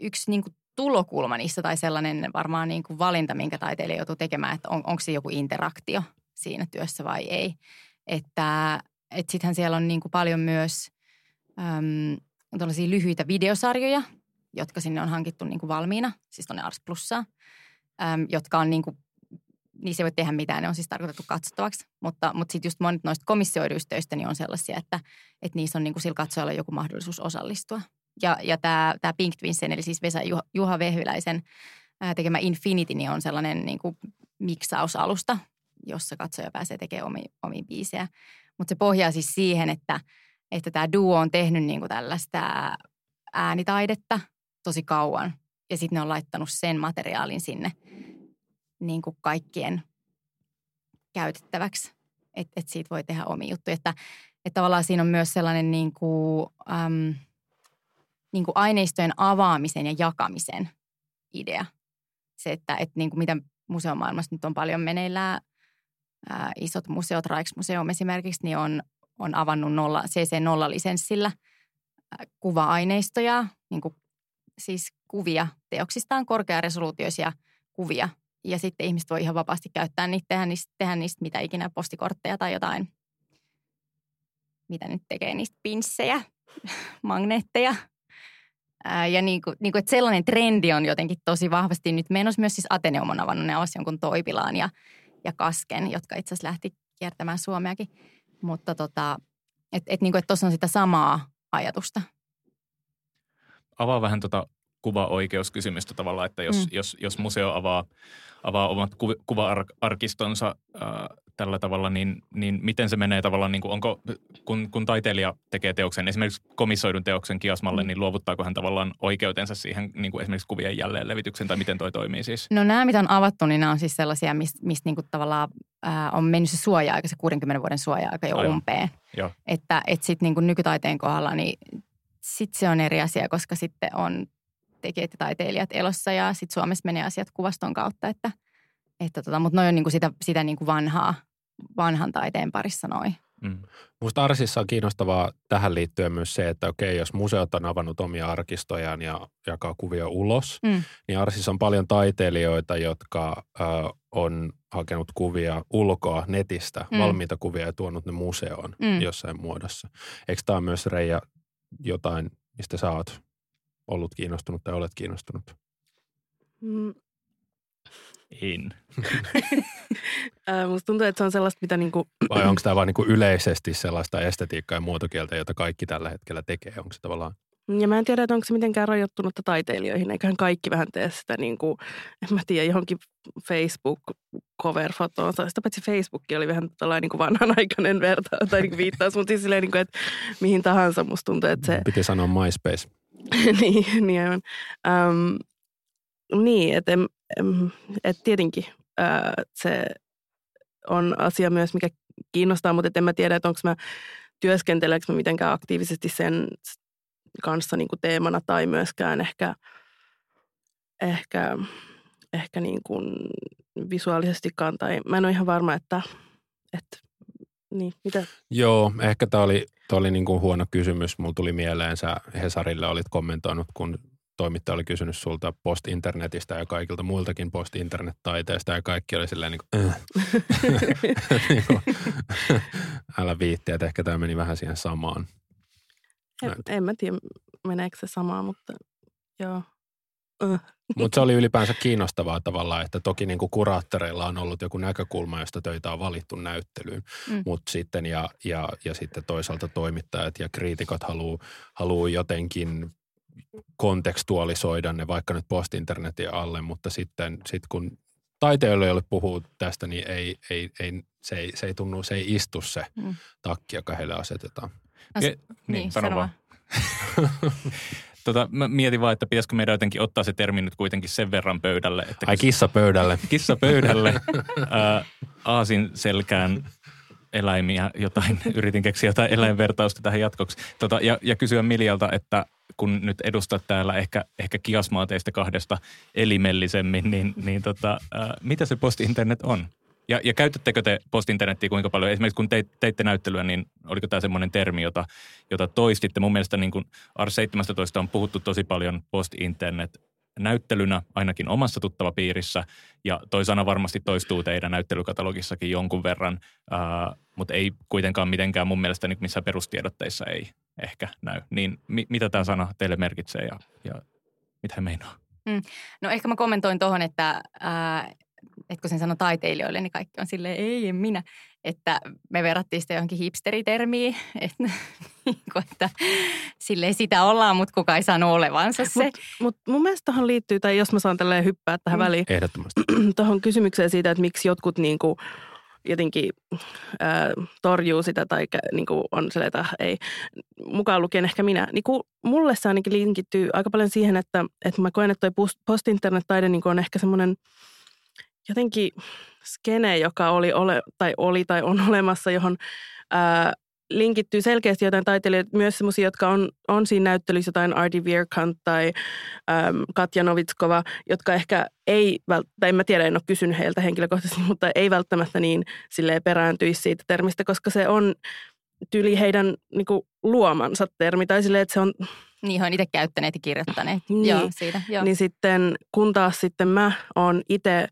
yksi niin kuin tulokulma niissä tai sellainen varmaan niin kuin valinta, minkä taiteilija joutuu tekemään, että on, onko se joku interaktio siinä työssä vai ei. Että et sittenhän siellä on niin kuin paljon myös... Öm, on tällaisia lyhyitä videosarjoja, jotka sinne on hankittu niin kuin valmiina, siis tuonne A R S Plussaan, jotka on niin kuin, niissä ei voi tehdä mitään, ne on siis tarkoitettu katsottavaksi, mutta, mutta sitten just monet noista komissioiduista töistä niin on sellaisia, että, että niissä on niin kuin sillä katsojalla joku mahdollisuus osallistua. Ja, ja tämä, tämä Pink Twinsen, eli siis Vesa Juha, Juha Vehyläisen ää, tekemä Infinity, niin on sellainen niin kuin miksausalusta, jossa katsoja pääsee tekemään omia, omia biisejä. Mutta se pohjaa siis siihen, että että tämä duo on tehnyt niinku tällaista äänitaidetta tosi kauan. Ja sitten ne on laittanut sen materiaalin sinne niinku kaikkien käytettäväksi, että et siitä voi tehdä omia juttuja. Että et tavallaan siinä on myös sellainen niinku, äm, niinku aineistojen avaamisen ja jakamisen idea. Se, että et niinku mitä museomaailmassa nyt on paljon meneillään, ää, isot museot, Rijksmuseum esimerkiksi, niin on... on avannut nolla, C C nolla-lisenssillä kuva-aineistoja, niin kuin, siis kuvia teoksistaan, korkearesoluutioisia kuvia. Ja sitten ihmiset voi ihan vapaasti käyttää niitä, tehdä niistä, tehdä niistä mitä ikinä, postikortteja tai jotain. Mitä nyt tekee niistä? Pinssejä, magneetteja. Ää, ja niin kuin, niin kuin, että sellainen trendi on jotenkin tosi vahvasti nyt menossa. Myös siis Atheneum on avannut, ne avasi jonkun Toipilaan ja, ja Kasken, jotka itse asiassa lähti kiertämään Suomeakin. Mutta tota, että et, niinku, et tuossa on sitä samaa ajatusta. Avaa vähän tota kuvaoikeuskysymystä tavallaan, että jos, mm. jos, jos museo avaa, avaa omat kuva-arkistonsa ää, tällä tavalla, niin, niin miten se menee tavallaan, niin kuin onko, kun, kun taiteilija tekee teoksen, esimerkiksi komissoidun teoksen Kiasmalle, mm. niin luovuttaako hän tavallaan oikeutensa siihen niin kuin esimerkiksi kuvien jälleen levityksen, tai miten toi toimii siis? No nämä, mitä on avattu, niin nämä on siis sellaisia, mistä mis, niin kuin tavallaan Äh, on mennyt se suoja-aika, se kuudenkymmenen vuoden suoja-aika jo umpeen. Joo. Että et sitten niin nykytaiteen kohdalla, niin sitten se on eri asia, koska sitten on tekijät ja taiteilijat elossa ja sitten Suomessa menee asiat kuvaston kautta. Että, että tota, mutta noi on niin sitä, sitä niin vanhaa, vanhan taiteen parissa noi. Mm. Musta Arsissa on kiinnostavaa tähän liittyen myös se, että okei, jos museot on avannut omia arkistojaan ja jakaa kuvia ulos, mm. niin Arsissa on paljon taiteilijoita, jotka äh, on hakenut kuvia ulkoa netistä, mm. valmiita kuvia ja tuonut ne museoon mm. jossain muodossa. Eikö tämä myös, Reija, jotain, mistä sä oot ollut kiinnostunut tai olet kiinnostunut? Mm. In. Musta tuntuu, että se on sellaista, mitä niinku... Vai onko tämä vaan niinku yleisesti sellaista estetiikkaa ja muotokieltä, jota kaikki tällä hetkellä tekee? Onko se tavallaan... Ja mä en tiedä, että onko se mitenkään rajoittunutta taiteilijoihin. Eiköhän kaikki vähän tee sitä niin kuin, en mä tiedä, johonkin Facebook-cover-fotoon. Sitä paitsi Facebookki oli vähän tällainen niin kuin vanhanaikainen vertaus tai niin kuin viittaus, mutta siis silleen, niin kuin, että mihin tahansa musta tuntuu, että se... Piti sanoa MySpace. niin, niin aivan. Um, niin, että et tietenkin uh, se on asia myös, mikä kiinnostaa, mutta en mä tiedä, että onko mä työskenteleekö mä mitenkään aktiivisesti sen... kanssa niin kuin teemana tai myöskään ehkä, ehkä, ehkä niin kuin visuaalisestikaan. Tai mä en ole ihan varma, että, että niin, mitä? Joo, ehkä tämä oli, tää oli niin kuin huono kysymys. Mulla tuli mieleen, sä Hesarille olit kommentoinut, kun toimittaja oli kysynyt sulta post-internetistä ja kaikilta muiltakin post-internet-taiteista ja kaikki oli silleen niin kuin, äh. niin kuin älä viitti, että ehkä tämä meni vähän siihen samaan. En, en mä tiedä, meneekö se samaa, mutta joo. Mutta se oli ylipäänsä kiinnostavaa tavallaan, että toki niinku kuraattoreilla on ollut joku näkökulma, josta töitä on valittu näyttelyyn. Mm. Mutta sitten ja, ja, ja sitten toisaalta toimittajat ja kriitikot haluaa haluu jotenkin kontekstualisoida ne vaikka nyt post-internetin alle, mutta sitten sit kun taiteilijoille puhuu tästä, niin ei, ei, ei, se, ei, se ei tunnu, se ei istu se mm. takki, joka heille asetetaan. As, Ke, niin, niin sano vaan. tota, mä mietin vaan, että pitäisikö meidän jotenkin ottaa se termi nyt kuitenkin sen verran pöydälle. Että ai kissa pöydälle. Kissa pöydälle. äh, aasin selkään eläimiä jotain. Yritin keksiä jotain eläinvertausta tähän jatkoksi. Tota, ja, ja kysyä Miljalta, että kun nyt edustat täällä ehkä, ehkä kiasmaa teistä kahdesta elimellisemmin, niin, niin tota, äh, mitä se post-internet on? Ja, ja käytättekö te post-internettiä kuinka paljon? Esimerkiksi kun teit, teitte näyttelyä, niin oliko tämä semmoinen termi, jota, jota toistitte? Mun mielestä niin kuin A R S seitsemäntoista on puhuttu tosi paljon post-internet-näyttelynä, ainakin omassa tuttavapiirissä. Ja toi sana varmasti toistuu teidän näyttelykatalogissakin jonkun verran, äh, mutta ei kuitenkaan mitenkään mun mielestä niin missään perustiedotteissa ei ehkä näy. Niin mi, mitä tämä sana teille merkitsee ja, ja mitä he meinaa? Mm. No ehkä mä kommentoin tuohon, että... Äh... että kun sen sanoi taiteilijoille, niin kaikki on silleen, ei, en minä. Että me verrattiin sitä johonkin hipsteritermiin, että, että silleen sitä ollaan, mutta kuka ei sano olevansa se. Mutta mut mun mielestä tuohon liittyy, tai jos mä saan tälleen hyppää tähän mm. väliin. Ehdottomasti. Tuohon kysymykseen siitä, että miksi jotkut niinku jotenkin ää, torjuu sitä tai niinku on silleen, että ei, mukaan lukien ehkä minä. Niinku, mulle se ainakin linkittyy aika paljon siihen, että, että mä koen, että toi post-internet-taide niinku on ehkä semmoinen jotenkin skene, joka oli, ole, tai oli tai on olemassa, johon ää, linkittyy selkeästi jotain taiteilijoita, myös semmoisia, jotka on, on siinä näyttelyssä, jotain Ardi Vierkant tai äm, Katja Novitskova, jotka ehkä ei, tai en mä tiedä, en ole kysynyt heiltä henkilökohtaisesti, mutta ei välttämättä niin silleen perääntyisi siitä termistä, koska se on tyli heidän niinku, luomansa termi, tai silleen, että se on... Niihin on itse käyttäneet ja kirjoittaneet. Niin, joo, siitä, joo. Niin sitten, kun taas sitten mä oon itse...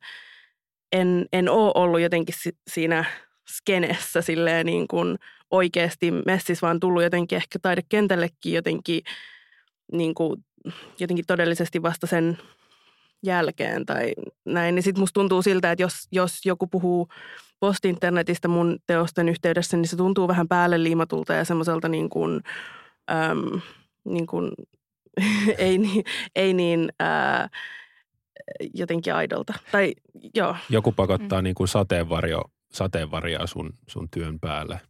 En, en ole ollut jotenkin siinä skenessä silleen niin kuin oikeasti messissä, vaan tullut jotenkin ehkä taidekentällekin jotenkin, niin kuin, jotenkin todellisesti vasta sen jälkeen tai näin. Niin sitten musta tuntuu siltä, että jos, jos joku puhuu post-internetistä mun teosten yhteydessä, niin se tuntuu vähän päälle liimatulta ja semmoiselta niin kuin, äm, niin kuin ei niin... Ei niin ää, jotenkin aidolta. Tai joo. Joku pakottaa mm. niin kuin sateenvarjo, sateenvarjaa sun, sun työn päälle.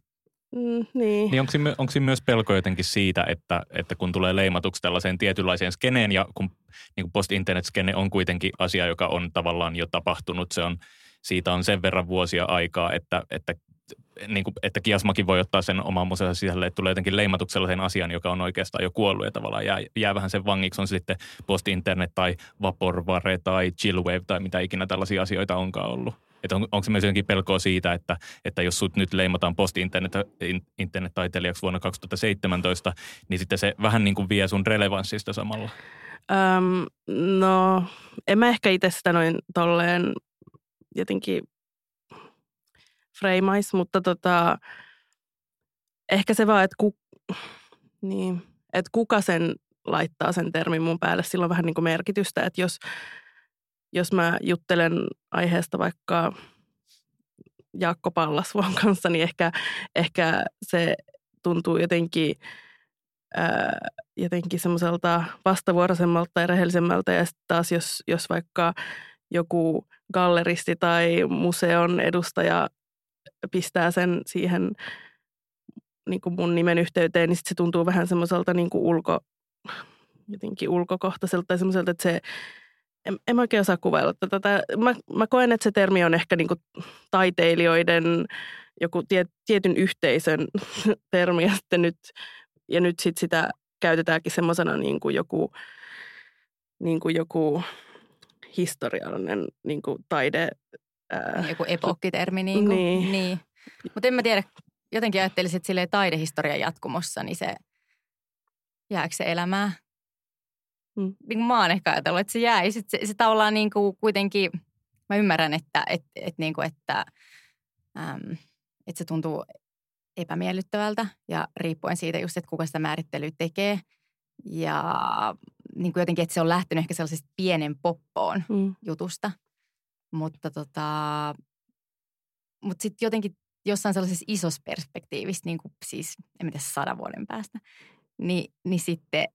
Mm, niin. Niin onko, siinä, onko siinä myös pelko jotenkin siitä, että, että kun tulee leimatuksi tällaiseen tietynlaiseen skeneen ja kun niin post-internet-skene on kuitenkin asia, joka on tavallaan jo tapahtunut, se on, siitä on sen verran vuosia aikaa, että, että, niin kuin, että Kiasmakin voi ottaa sen oman museansa sisälle, että tulee jotenkin leimatuksi sellaiseen asiaan, joka on oikeastaan jo kuollut ja tavallaan jää, jää vähän sen vangiksi, on sitten post-internet tai Vaporware tai Chillwave tai mitä ikinä tällaisia asioita onkaan ollut. Että on, onko se myös jotenkin pelkoa siitä, että, että jos sut nyt leimataan post-internet-taiteilijaksi vuonna kaksituhattaseitsemäntoista, niin sitten se vähän niin kuin vie sun relevanssista samalla? Öm, no, en mä ehkä itse sitä noin tolleen jotenkin... freimais, mutta tota, ehkä se vaan, että ku, niin, et kuka sen laittaa sen termin mun päälle, sillä on vähän niin kuin merkitystä, että jos, jos mä juttelen aiheesta vaikka Jaakko Pallasvuon kanssa, niin ehkä, ehkä se tuntuu jotenkin, ää, jotenkin semmoiselta vastavuoroisemmalta ja rehellisemmältä. Ja sitten taas jos, jos vaikka joku galleristi tai museon edustaja pistää sen siihen niin kuin mun nimen yhteyteen, niin sit se tuntuu vähän semmoiselta niin kuin ulko, jotenkin ulkokohtaiselta tai semmoiselta, että se, en, en mä oikein osaa kuvailla tätä. Mä, mä koen, että se termi on ehkä niin kuin taiteilijoiden joku tie, tietyn yhteisön termi, ja sitten nyt, ja nyt sit sitä käytetäänkin semmoisena niin kuin joku, niin kuin joku historiallinen niin kuin taide. Ää, joku epokkitermi. Niin. niin. niin. Mutta en mä tiedä, jotenkin ajattelisin, että silleen taidehistorian jatkumossa, niin se, jääkö se elämään? Mm. Niin kuin mä oon ehkä ajatellut, että se jää. Ja sit se, se tavallaan niin kuin kuitenkin, mä ymmärrän, että, et, et niin kuin, että, äm, että se tuntuu epämiellyttävältä ja riippuen siitä just, että kuka sitä määrittelyä tekee. Ja niin kuin jotenkin, että se on lähtenyt ehkä sellaisesta pienen poppoon mm. jutusta. Mutta tota, mut sitten jotenkin jossain sellaisessa isossa perspektiivissä, niin kuin siis en tiedä sadan vuoden päästä, niin, niin sitten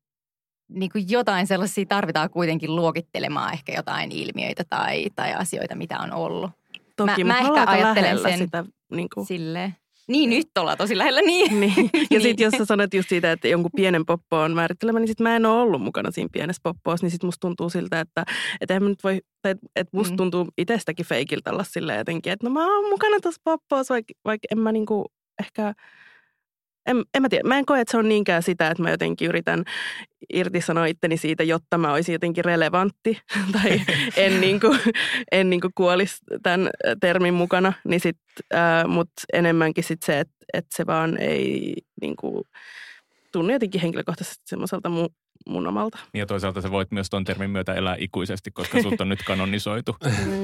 niin kuin jotain sellaisia tarvitaan kuitenkin luokittelemaan ehkä jotain ilmiöitä tai, tai asioita, mitä on ollut. Toki, mä, mä ehkä ajattelen sen sitä, niin kuin silleen. Niin, nyt ollaan tosi lähellä, niin. niin. Ja niin. Sitten jos sä sanot just siitä, että jonkun pienen poppo on määrittelemä, niin sitten mä en ole ollut mukana siinä pienessä poppoossa, niin sitten musta tuntuu siltä, että et eihän mä nyt voi, että et musta mm. tuntuu itsestäkin feikiltä olla silleen jotenkin, että no mä oon mukana tuossa poppoossa, vaikka vaik, en mä niinku ehkä, en, en mä tiedä, mä en koe, että se on niinkään sitä, että mä jotenkin yritän irtisanoa itteni siitä, jotta mä olisin jotenkin relevantti, tai en, niinku, en niinku kuolisi tämän termin mukana, niin sit, äh, mut enemmänkin sit se, että et se vaan ei niinku, tunne jotenkin henkilökohtaisesti semmoiselta mun, mun omalta. Ja toisaalta sä voit myös ton termin myötä elää ikuisesti, koska sut on nyt kanonisoitu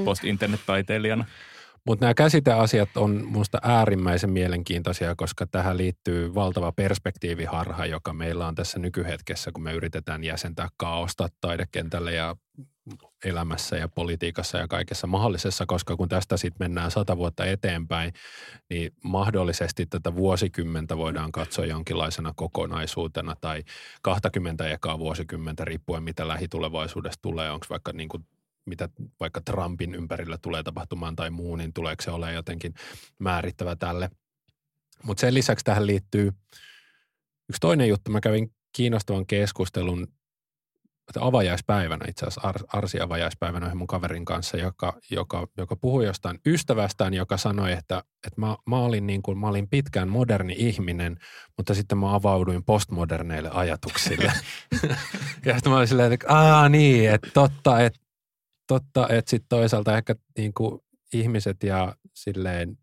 post-internet-taiteilijana. Mutta nämä käsiteasiat on minusta äärimmäisen mielenkiintoisia, koska tähän liittyy valtava perspektiiviharha, joka meillä on tässä nykyhetkessä, kun me yritetään jäsentää kaaosta taidekentällä ja elämässä ja politiikassa ja kaikessa mahdollisessa, koska kun tästä sitten mennään sata vuotta eteenpäin, niin mahdollisesti tätä vuosikymmentä voidaan katsoa jonkinlaisena kokonaisuutena tai kaksikymmentä ekaa vuosikymmentä, riippuen mitä lähitulevaisuudessa tulee, onko vaikka niin kuin mitä vaikka Trumpin ympärillä tulee tapahtumaan tai muu, niin tuleeko se olemaan jotenkin määrittävä tälle. Mutta sen lisäksi tähän liittyy yksi toinen juttu. Mä kävin kiinnostavan keskustelun avajaispäivänä, itse asiassa Arsi-avajaispäivänä yhden mun kaverin kanssa, joka, joka, joka puhui jostain ystävästään, joka sanoi, että, että mä, mä, olin niin kuin, mä olin pitkään moderni ihminen, mutta sitten mä avauduin postmoderneille ajatuksille. Ja sitten mä olin silleen, että aah niin, että totta, että Totta, että sitten toisaalta ehkä niin kuin ihmiset ja silleen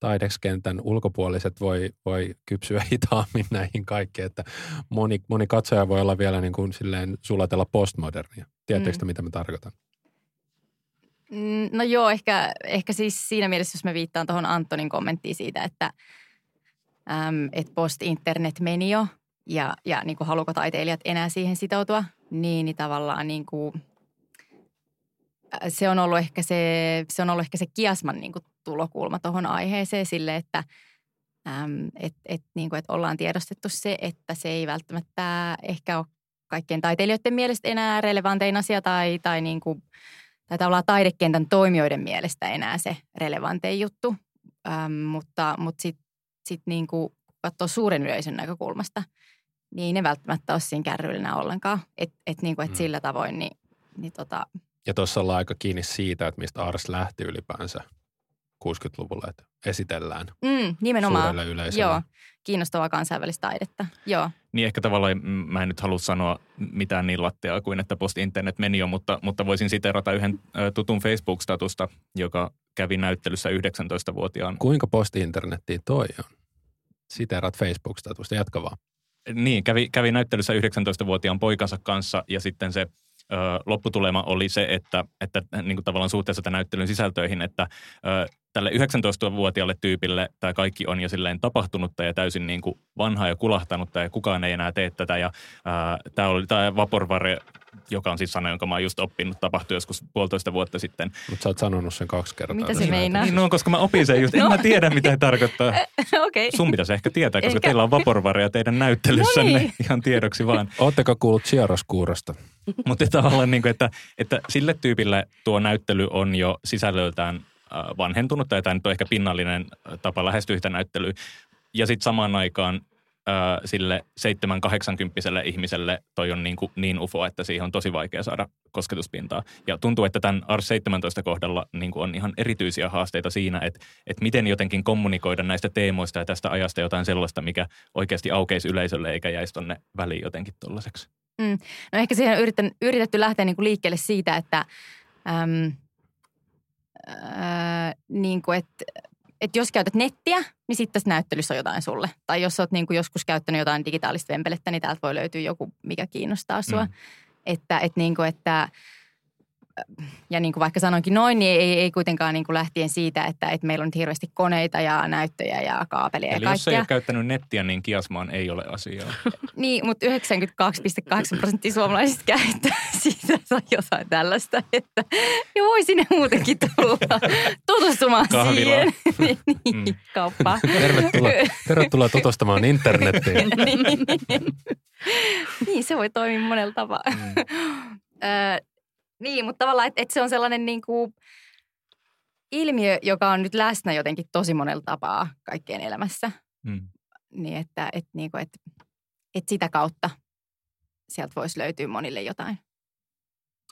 taidekskentän ulkopuoliset voi, voi kypsyä hitaammin näihin kaikkeen, että moni, moni katsoja voi olla vielä niin kuin silleen sulatella postmodernia. Tiedättekö mm. mitä mä tarkoitan? No joo, ehkä, ehkä siis siinä mielessä, jos mä viittaan tuohon Antonin kommenttiin siitä, että äm, et post-internet meni jo ja, ja niin kuin haluuko taiteilijat enää siihen sitoutua, niin, niin tavallaan niin kuin Se on ollut ehkä se, se, on ollut ehkä se Kiasman niin kuin tulokulma tuohon aiheeseen sille, että äm, et, et, niin kuin, et ollaan tiedostettu se, että se ei välttämättä ehkä ole kaikkien taiteilijoiden mielestä enää relevantein asia tai, tai, niin kuin, tai tavallaan taidekentän toimijoiden mielestä enää se relevantein juttu. Äm, mutta mutta sitten sit niin kuin katsoo suuren yleisön näkökulmasta, niin ei ne välttämättä ole siinä kärryillä ollenkaan. Että et, niin et mm. sillä tavoin, niin, niin tota... Ja tuossa ollaan aika kiinni siitä, että mistä A R S lähti ylipäänsä kuusikymmentäluvulla, että esitellään mm, nimenomaan. Suurelle yleisölle. Joo, kiinnostavaa kansainvälistä taidetta, joo. Niin ehkä tavallaan, mä en nyt halua sanoa mitään niin latteaa kuin, että post-internet meni jo, mutta, mutta voisin siteerata yhden tutun Facebook-statusta, joka kävi näyttelyssä yhdeksäntoistavuotiaan. Kuinka post-internettiä toi on? Siteerat Facebook-statusta, jatka vaan. Niin, kävi, kävi näyttelyssä yhdeksäntoistavuotiaan poikansa kanssa ja sitten se Ö, lopputulema oli se, että, että niin kuin tavallaan suhteessa tämän näyttelyn sisältöihin, että ö, tälle yhdeksäntoistavuotiaalle tyypille tämä kaikki on jo silleen tapahtunutta ja täysin niin kuin vanhaa ja kulahtanutta ja kukaan ei enää tee tätä. Ja ää, tämä oli tämä Vaporware, joka on siis sana, jonka mä oon just oppinut, tapahtui joskus puolitoista vuotta sitten. Mutta sä oot sanonut sen kaksi kertaa. Mitä se meinaa? Niin, no, koska mä opin sen just. En no. mä tiedä, mitä se tarkoittaa. Okay. Sun pitäisi ehkä tietää, koska ehkä. Teillä on Vaporwarea teidän näyttelyssämme no niin. ihan tiedoksi vaan. Ootteko kuullut Sierraskuurasta? Mutta tavallaan niin kuin, että, että sille tyypille tuo näyttely on jo sisällöltään vanhentunut, tai tämä nyt on ehkä pinnallinen tapa lähestyä yhtä näyttelyä. Ja sitten samaan aikaan ää, sille seitsemän-kahdeksankymppiselle ihmiselle toi on niin, kuin niin ufo, että siihen on tosi vaikea saada kosketuspintaa. Ja tuntuu, että tämän A R S seitsemäntoista kohdalla niin kuin on ihan erityisiä haasteita siinä, että, että miten jotenkin kommunikoida näistä teemoista ja tästä ajasta jotain sellaista, mikä oikeasti aukeisi yleisölle eikä jäisi tonne väliin jotenkin tollaiseksi. Mm. No ehkä siihen on yritetty, yritetty lähteä niin kuin liikkeelle siitä, että... Äm... Öö, niin kuin, että et jos käytät nettiä, niin sitten tässä näyttelyssä on jotain sulle. Tai jos olet niin kuin joskus käyttänyt jotain digitaalista vempelettä, niin täältä voi löytyä joku, mikä kiinnostaa sua. Mm. Että, et niin kuin, että, ja niin kuin vaikka sanoinkin noin, niin ei, ei kuitenkaan niin kuin lähtien siitä, että, että meillä on nyt hirveästi koneita ja näyttöjä ja kaapelia. Eli ja kaikkea. Eli jos ei ole käyttänyt nettiä, niin Kiasmaan ei ole asiaa. Niin, mutta yhdeksänkymmentäkaksi pilkku kahdeksan prosenttia suomalaisista käyttää siitä jotain tällaista, että ja voi sinne muutenkin tulla tutustumaan siihen. Niin, mm. kauppaan. Tervetuloa, tervetuloa tutustumaan internetiin. Niin. Niin, se voi toimia monella tavalla. Mm. Niin, mutta tavallaan, että et se on sellainen niin kuin ilmiö, joka on nyt läsnä jotenkin tosi monella tapaa kaikkien elämässä. Mm. Niin, että et, niin kuin, et, et sitä kautta sieltä voisi löytyä monille jotain.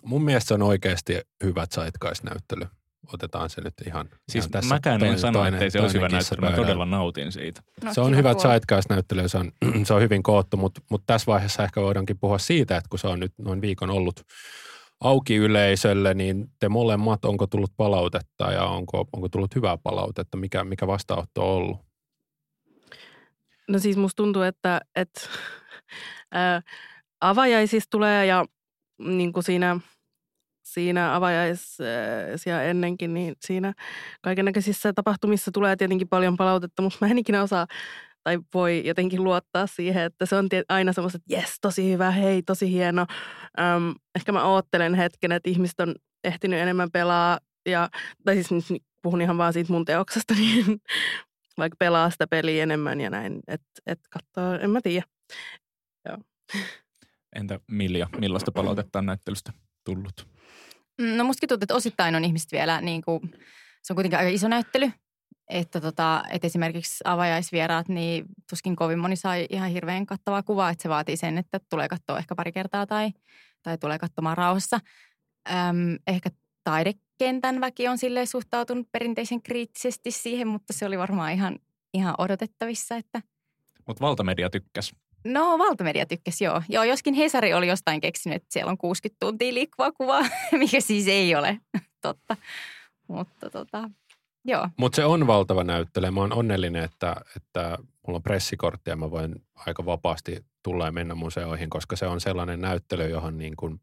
Mun mielestä se on oikeasti hyvä zeitgeist-näyttely. Otetaan se nyt ihan. Siis ihan mäkään en sano, ettei se olisi hyvä näyttely. Mä todella nautin siitä. No, se on hyvä zeitgeist-näyttely. Se on, se on hyvin koottu, mutta, mutta tässä vaiheessa ehkä voidaankin puhua siitä, että kun se on nyt noin viikon ollut auki yleisölle, niin te molemmat, onko tullut palautetta ja onko, onko tullut hyvää palautetta? Mikä, mikä vastaanotto on ollut? No siis musta tuntuu, että, että ää, avajaisissa tulee ja niin kuin siinä, siinä avajaisia ennenkin, niin siinä kaikennäköisissä tapahtumissa tulee tietenkin paljon palautetta, mutta mä en ikinä osaa tai voi jotenkin luottaa siihen, että se on aina semmoista, että jes, tosi hyvä, hei, tosi hieno. Öm, ehkä mä oottelen hetken, että ihmiset on ehtinyt enemmän pelaa, ja, tai siis nyt puhun ihan vaan siitä mun teoksesta, niin vaikka pelaa sitä peliä enemmän ja näin, että et katsoo, en mä tiedä. Joo. Entä Milja, millaista palautetta on näyttelystä tullut? No mustakin tuntuu, että osittain on ihmiset vielä, niin kuin, se on kuitenkin aika iso näyttely. Että tota, et esimerkiksi avajaisvieraat, niin tuskin kovin moni sai ihan hirveän kattavaa kuvaa, että se vaatii sen, että tulee katsoa ehkä pari kertaa tai, tai tulee katsomaan rauhassa. Öm, ehkä taidekentän väki on silleen suhtautunut perinteisen kriittisesti siihen, mutta se oli varmaan ihan, ihan odotettavissa. Että... Mutta valtamedia tykkäsi. No valtamedia tykkäsi, joo. Joo, joskin Hesari oli jostain keksinyt, että siellä on kuusikymmentä tuntia liikkuvaa kuvaa, mikä siis ei ole totta. Mutta tota... Mutta se on valtava näyttely. Mä oon onnellinen, että, että mulla on pressikortti ja mä voin aika vapaasti tulla ja mennä museoihin, koska se on sellainen näyttely, johon niin kun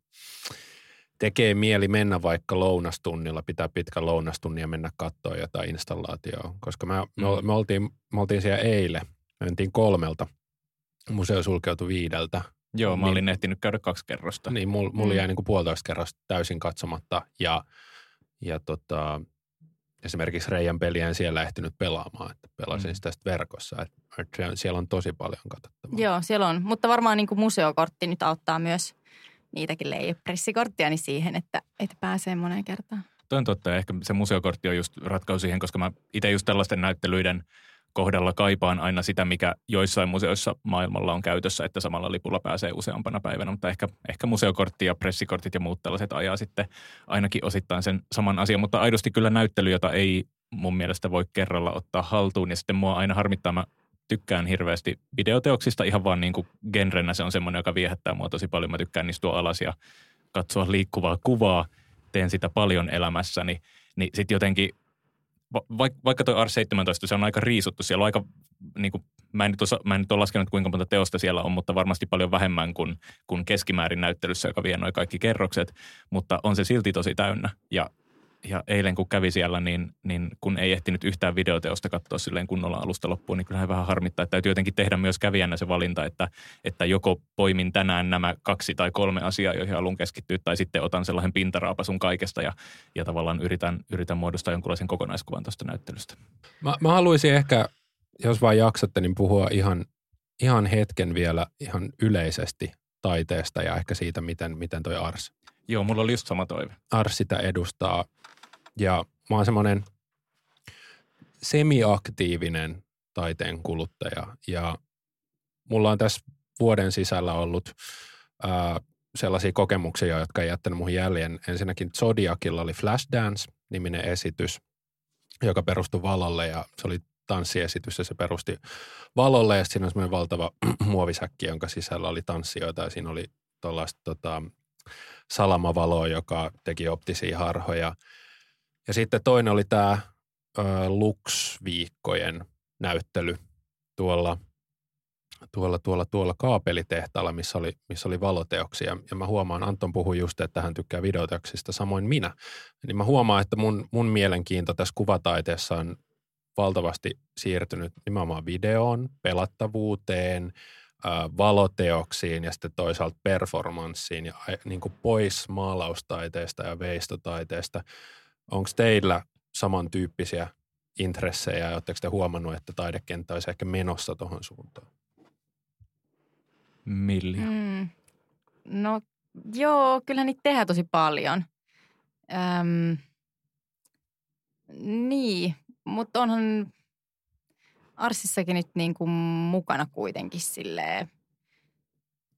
tekee mieli mennä vaikka lounastunnilla, pitää pitkä lounastunnia mennä katsoa jotain installaatioa. Koska mä, me, mm. me, oltiin, me oltiin siellä eilen, me mentiin kolmelta, museo sulkeutui viideltä. Joo, mä niin, olin ehtinyt käydä kaksi kerrosta. Niin, mulla mul mm. jäi niin kuin puolitoista kerrosta täysin katsomatta ja, ja tota... Esimerkiksi Reijan peliä en siellä ehtinyt pelaamaan, että pelasin mm. sitä verkossa. Että siellä on tosi paljon katsottavaa. Joo, siellä on. Mutta varmaan niin kuin museokortti nyt auttaa myös niitäkin leijapressikorttia niin siihen, että, että pääsee moneen kertaan. Toi on totta. Ehkä se museokortti on just ratkaisu siihen, koska mä itse just tällaisten näyttelyiden kohdalla kaipaan aina sitä, mikä joissain museoissa maailmalla on käytössä, että samalla lipulla pääsee useampana päivänä, mutta ehkä, ehkä museokortti ja pressikortit ja muut tällaiset ajaa sitten ainakin osittain sen saman asian, mutta aidosti kyllä näyttely, jota ei mun mielestä voi kerralla ottaa haltuun ja sitten mua aina harmittaa, mä tykkään hirveästi videoteoksista, ihan vaan niin kuin genrenä se on semmoinen, joka viehättää mua tosi paljon, mä tykkään istua alas ja katsoa liikkuvaa kuvaa, teen sitä paljon elämässäni, niin sitten jotenkin vaikka toi A R S seitsemäntoista, se on aika riisuttu. Siellä on aika, niin kuin, mä en nyt osa, mä en nyt ole laskenut kuinka monta teosta siellä on, mutta varmasti paljon vähemmän kuin, kuin keskimäärin näyttelyssä, joka vie noi kaikki kerrokset. Mutta on se silti tosi täynnä. Ja Ja eilen kun kävi siellä, niin, niin kun ei ehtinyt yhtään videoteosta katsoa silleen kunnolla alusta loppuun, niin kyllähän vähän harmittaa, että täytyy jotenkin tehdä myös kävijänä se valinta, että, että joko poimin tänään nämä kaksi tai kolme asiaa, joihin haluan keskittyä, tai sitten otan sellaisen pintaraapasun kaikesta ja, ja tavallaan yritän, yritän muodostaa jonkunlaisen kokonaiskuvan tuosta näyttelystä. Mä, mä haluaisin ehkä, jos vaan jaksatte, niin puhua ihan, ihan hetken vielä ihan yleisesti taiteesta ja ehkä siitä, miten, miten toi A R S. Joo, mulla oli just sama toive. A R S sitä edustaa. Ja mä oon semmoinen semiaktiivinen taiteen kuluttaja ja mulla on tässä vuoden sisällä ollut ää, sellaisia kokemuksia, jotka ei jättänyt muhun jäljen. Ensinnäkin Zodiacilla oli Flashdance-niminen esitys, joka perustui valolle ja se oli tanssiesitys ja se perusti valolle ja siinä on semmoinen valtava muovisäkki, jonka sisällä oli tanssijoita ja siinä oli tuollaista tota, salamavaloa, joka teki optisia harhoja. Ja sitten toinen oli tämä Lux-viikkojen näyttely tuolla, tuolla, tuolla, tuolla kaapelitehtaalla, missä oli, missä oli valoteoksia. Ja mä huomaan, Anton puhui just, että hän tykkää videoteoksista, samoin minä. Niin mä huomaan, että mun, mun mielenkiinto tässä kuvataiteessa on valtavasti siirtynyt nimenomaan videoon, pelattavuuteen, valoteoksiin ja sitten toisaalta performanssiin ja niin kuin pois maalaustaiteesta ja veistotaiteesta. Onko teillä samantyyppisiä intressejä ja oletteko te huomannut, että taidekenttä olisi ehkä menossa tuohon suuntaan? Milja? Mm, no joo, kyllä niitä tehdään tosi paljon. Öm, niin, mutta onhan Arsissakin nyt niinku mukana kuitenkin silleen.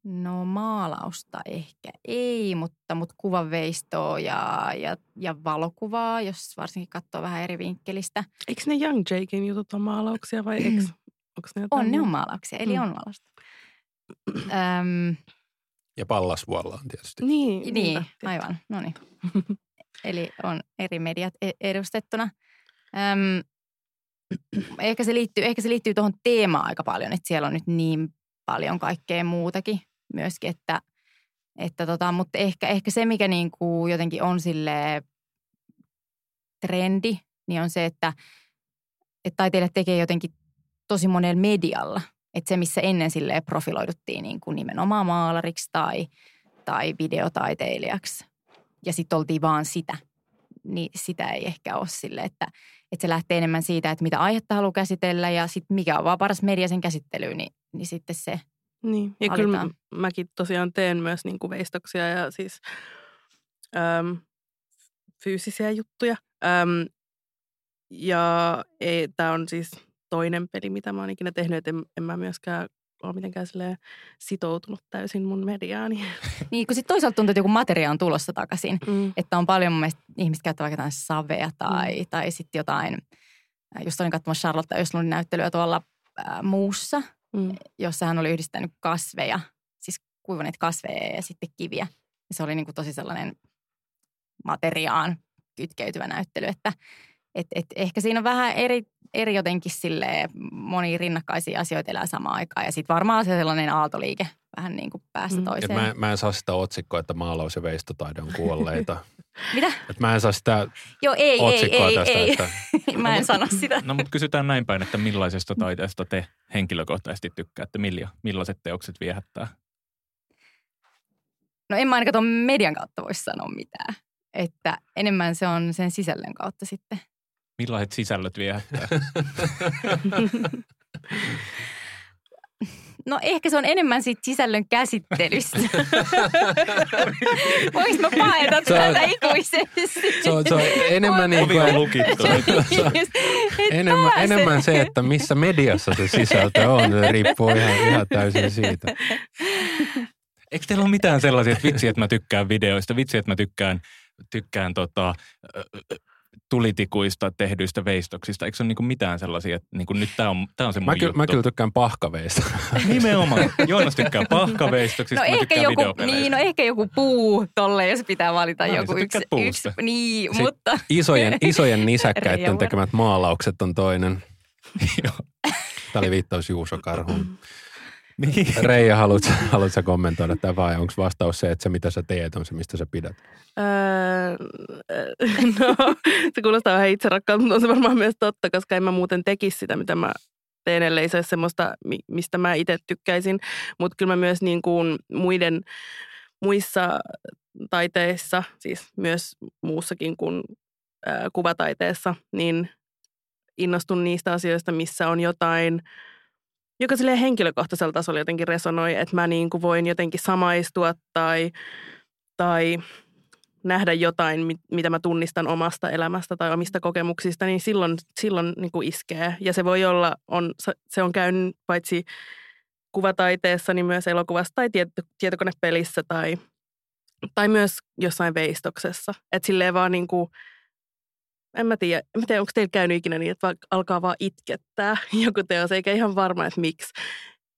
No maalausta ehkä ei, mutta, mutta kuvanveistoa ja, ja, ja valokuvaa, jos varsinkin katsoo vähän eri vinkkelistä. Eikö ne Young Jaken jutut on maalauksia vai eikö? Ne on, ne on maalauksia, eli mm. on maalausta. Öm, ja Pallasvuolla on tietysti. Niin, niin aivan, no niin. Eli on eri mediat edustettuna. Öm, ehkä se liittyy, ehkä se liittyy tuohon teemaan aika paljon, että siellä on nyt niin paljon kaikkea muutakin myöskin, että, että tota, mutta ehkä, ehkä se, mikä niin kuin jotenkin on sille trendi, niin on se, että, että taiteilijat tekee jotenkin tosi monella medialla. Että se, missä ennen sille profiloiduttiin niin kuin nimenomaan maalariksi tai, tai videotaiteilijaksi ja sitten oltiin vaan sitä, niin sitä ei ehkä ole sille, että, että se lähtee enemmän siitä, että mitä aihetta haluaa käsitellä ja sitten mikä on vaan paras media sen käsittelyyn, niin niin sitten se niin. Ja alitaan. Kyllä mäkin tosiaan teen myös niin kuin veistoksia ja siis äm, fyysisiä juttuja. Äm, ja tämä on siis toinen peli, mitä mä oon ikinä tehnyt, että en, en mä myöskään ole mitenkään sitoutunut täysin mun mediaani. Niin, kun sitten toisaalta tuntuu, että joku materia on tulossa takaisin. Mm. Että on paljon mun mielestä ihmiset käyttävät vaikka jotain savea tai, mm. tai sitten jotain, just olin katsomassa Charlotte Östlundin näyttelyä tuolla äh, muussa. Mm. Jossa hän oli yhdistänyt kasveja, siis kuivaneet kasveja ja sitten kiviä. Ja se oli niin kuin tosi sellainen materiaan kytkeytyvä näyttely, että et, et ehkä siinä on vähän eri, eri jotenkin silleen monia rinnakkaisia asioita elää samaan aikaan. Ja sitten varmaan se sellainen aaltoliike vähän niin kuin päästä mm. toiseen. Mä, mä en saa sitä otsikkoa, että maalaus- ja veistotaide on kuolleita. Mitä? Et mä en saa sitä Joo, ei, otsikkoa ei, tästä. Ei, ei. Että... mä en no, sano sitä. No mutta kysytään näin päin, että millaisesta taiteesta te henkilökohtaisesti tykkäätte? Milja, millaiset teokset viehättää? No en mä ainakaan tuon median kautta voi sanoa mitään. Että enemmän se on sen sisällön kautta sitten. Millaiset sisällöt viehättää? No ehkä se on enemmän siitä sisällön käsittelystä. Voinko mä paeta tätä ikuisesti? Se on, se on enemmän niin kuin lukittu. enemmän, enemmän se, että missä mediassa se sisältö on, se riippuu ihan, ihan täysin siitä. Eikö teillä ole mitään sellaisia, että vitsi, että mä tykkään videoista, vitsi, että mä tykkään, tykkään tota... tulitikuista tehdyistä veistoksista. Eikö se ole niin kuin mitään sellaisia, että niin kuin nyt tämä on, tämä on se mun mä juttu. Kyl, mä kyllä tykkään pahkaveistoksista. Nimenomaan. Joonas tykkää pahkaveistoksista, no mä ehkä tykkään videopeleistä. Niin, no ehkä joku puu tolle, jos pitää valita no, joku yksi. Yksi niin, sitten mutta... Isojen, isojen nisäkkäiden tekemät maalaukset on toinen. Tämä oli viittaus Juuso Karhuun. Niin. Reija, haluatko, haluatko kommentoida tämä vai onko vastaus se, että se mitä sä teet on se, mistä sä pidät? Öö, no, se kuulostaa vähän itse rakkaan, mutta on se varmaan myös totta, koska en mä muuten tekisi sitä, mitä mä teen, ellei se ole semmoista, mistä mä itse tykkäisin. Mutta kyllä mä myös niin kuin muiden, muissa taiteissa, siis myös muussakin kuin ää, kuvataiteessa, niin innostun niistä asioista, missä on jotain, joka silleen henkilökohtaisella tasolla jotenkin resonoi, että mä niin kuin voin jotenkin samaistua tai, tai nähdä jotain, mit, mitä mä tunnistan omasta elämästä tai omista kokemuksista, niin silloin, silloin niin kuin iskee. Ja se voi olla, on, se on käynyt paitsi kuvataiteessa, niin myös elokuvassa tai tietokonepelissä tai, tai myös jossain veistoksessa. Että silleen vaan niin kuin, en mä tiedä, en mä tiedä, onko teillä käynyt ikinä niin, että alkaa vaan itkettää joku teos, eikä ihan varma, että miksi.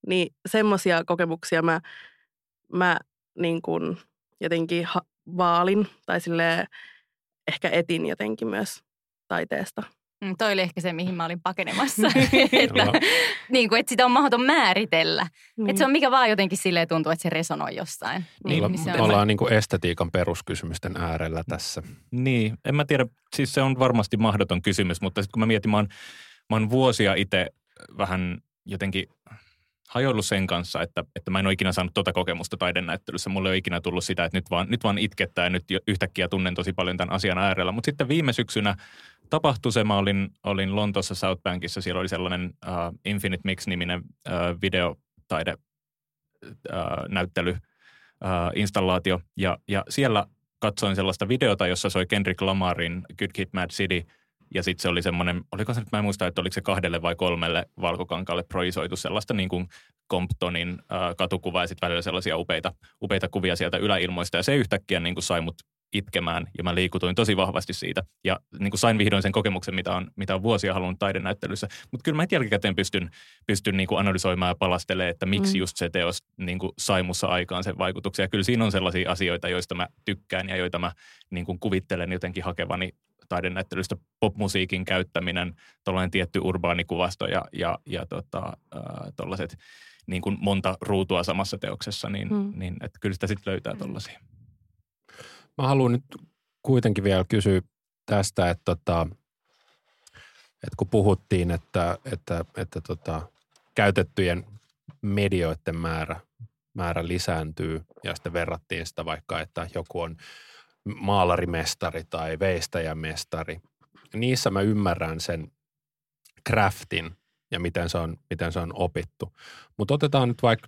Niin semmoisia kokemuksia mä, mä niin kuin jotenkin ha- vaalin tai silleen ehkä etin jotenkin myös taiteesta. Mm, toi oli ehkä se, mihin mä olin pakenemassa, että, niin kuin, että sitä on mahdoton määritellä. Mm. Että se on mikä vaan jotenkin silleen tuntuu, että se resonoi jossain. Niin, niin, mutta ollaan on... niin kuin estetiikan peruskysymysten äärellä tässä. Niin, en mä tiedä, siis se on varmasti mahdoton kysymys, mutta sitten kun mä mietin, mä oon, mä oon vuosia itse vähän jotenkin hajollut sen kanssa, että, että mä en ole ikinä saanut tota kokemusta taidennäyttelyssä. Mulle ei ole ikinä tullut sitä, että nyt vaan, nyt vaan itkettää ja nyt yhtäkkiä tunnen tosi paljon tämän asian äärellä. Mutta sitten viime syksynä tapahtui se, mä olin, olin Lontoossa South Bankissa, siellä oli sellainen uh, Infinite Mix-niminen uh, videotaide uh, näyttely, uh, installaatio. Ja, ja siellä katsoin sellaista videota, jossa soi Kendrick Lamarin Good Kid, Mad City. Ja sitten se oli semmoinen, oliko se nyt, mä en muista, että oliko se kahdelle vai kolmelle valkokankaalle projisoitu sellaista niin kuin Comptonin uh, katukuvaa ja sitten välillä sellaisia upeita, upeita kuvia sieltä yläilmoista. Ja se yhtäkkiä niin kuin sai mut itkemään ja mä liikutuin tosi vahvasti siitä. Ja niin kuin sain vihdoin sen kokemuksen, mitä on, mitä on vuosia halunnut taidenäyttelyssä. Mutta kyllä mä jälkikäteen pystyn, pystyn niin kuin analysoimaan ja palastelemaan, että miksi mm. just se teos niin kuin sai mussa aikaan sen vaikutuksen. Ja kyllä siinä on sellaisia asioita, joista mä tykkään ja joita mä niin kuin kuvittelen jotenkin hakevani taidenäyttelystä. Popmusiikin käyttäminen, tuollainen tietty urbaanikuvasto ja, ja, ja tuollaiset tota, niin kuin monta ruutua samassa teoksessa, niin, mm. niin että kyllä sitä sitten löytää tuollaisia. Mä haluan nyt kuitenkin vielä kysyä tästä, että, tota, että kun puhuttiin, että, että, että tota, käytettyjen medioiden määrä, määrä lisääntyy ja sitten verrattiin sitä vaikka, että joku on maalarimestari tai veistäjämestari. Niissä mä ymmärrän sen craftin ja miten se on, miten se on opittu. Mutta otetaan nyt vaikka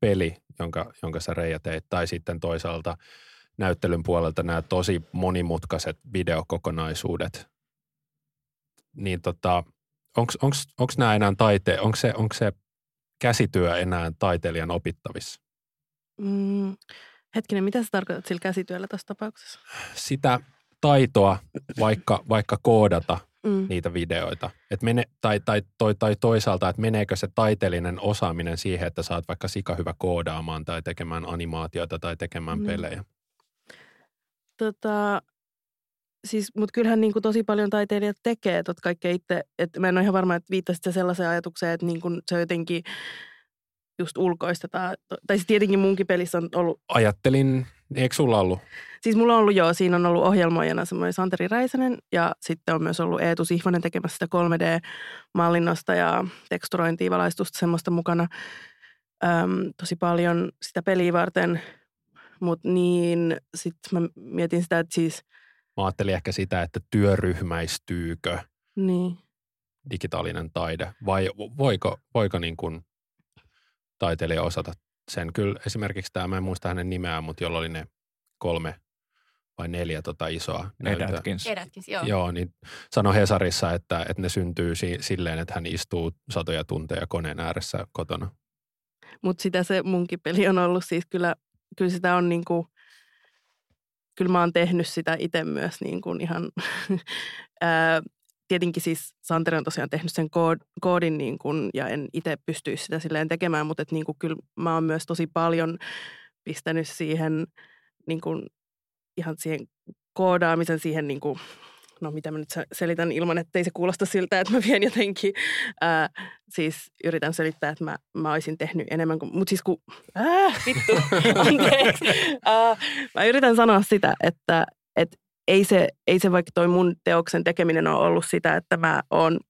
peli, jonka, jonka sä Reija teit, tai sitten toisaalta näyttelyn puolelta nämä tosi monimutkaiset videokokonaisuudet. Niin tota, onks, onks, onks nämä enää taite, onks se, onks se käsityö enää taiteilijan opittavissa? Mm, hetkinen, mitä sä tarkoitat sillä käsityöllä tässä tapauksessa? Sitä taitoa vaikka, vaikka koodata mm. niitä videoita. Et mene, tai, tai, toi, tai toisaalta, että meneekö se taiteellinen osaaminen siihen, että sä oot vaikka sika hyvä koodaamaan tai tekemään animaatioita tai tekemään mm. pelejä. Tota, siis, mutta kyllähän niin kuin tosi paljon taiteilijat tekee tot kaikkea itse. Et mä en ole ihan varma, että viittasit sä sellaiseen ajatukseen, että niin kuin se on jotenkin just ulkoistetaan. Tai siis tietenkin munkin pelissä on ollut. Ajattelin, eikö sulla ollut? Siis mulla on ollut joo, siinä on ollut ohjelmoijana semmoinen Santeri Räisänen ja sitten on myös ollut Eetu Sihvonen tekemässä sitä kolme D-mallinnosta ja teksturointia, valaistusta semmoista mukana. Öm, tosi paljon sitä peliä varten. Mutta niin, sitten mä mietin sitä, että siis... Mä ajattelin ehkä sitä, että työryhmäistyykö niin digitaalinen taide, vai voiko, voiko niin kuin taiteilija osata sen? Kyllä esimerkiksi tämä, mä en muista hänen nimeään, mutta jolla oli ne kolme vai neljä tota isoa Ed Atkins. Ed Atkins, joo. Joo, niin sanoi Hesarissa, että, että ne syntyy si- silleen, että hän istuu satoja tunteja koneen ääressä kotona. Mutta sitä se munkin peli on ollut siis kyllä... Kyllä sitä on niin kuin, kyllä mä oon tehnyt sitä itse myös niin kuin ihan, ää, tietenkin siis Santeri on tosiaan tehnyt sen kood, koodin niin kuin, ja en itse pystyisi sitä silleen tekemään, mutta et niin kuin kyllä mä oon myös tosi paljon pistänyt siihen niin kuin ihan siihen koodaamisen, siihen niin kuin no mitä mä nyt selitän ilman, ettei se kuulosta siltä, että mä vien jotenkin, ää, siis yritän selittää, että mä, mä olisin tehnyt enemmän kuin, mutta siis kun, ää, vittu, anteeksi, ää, mä yritän sanoa sitä, että et ei, se, ei se vaikka toi mun teoksen tekeminen ole ollut sitä, että mä oon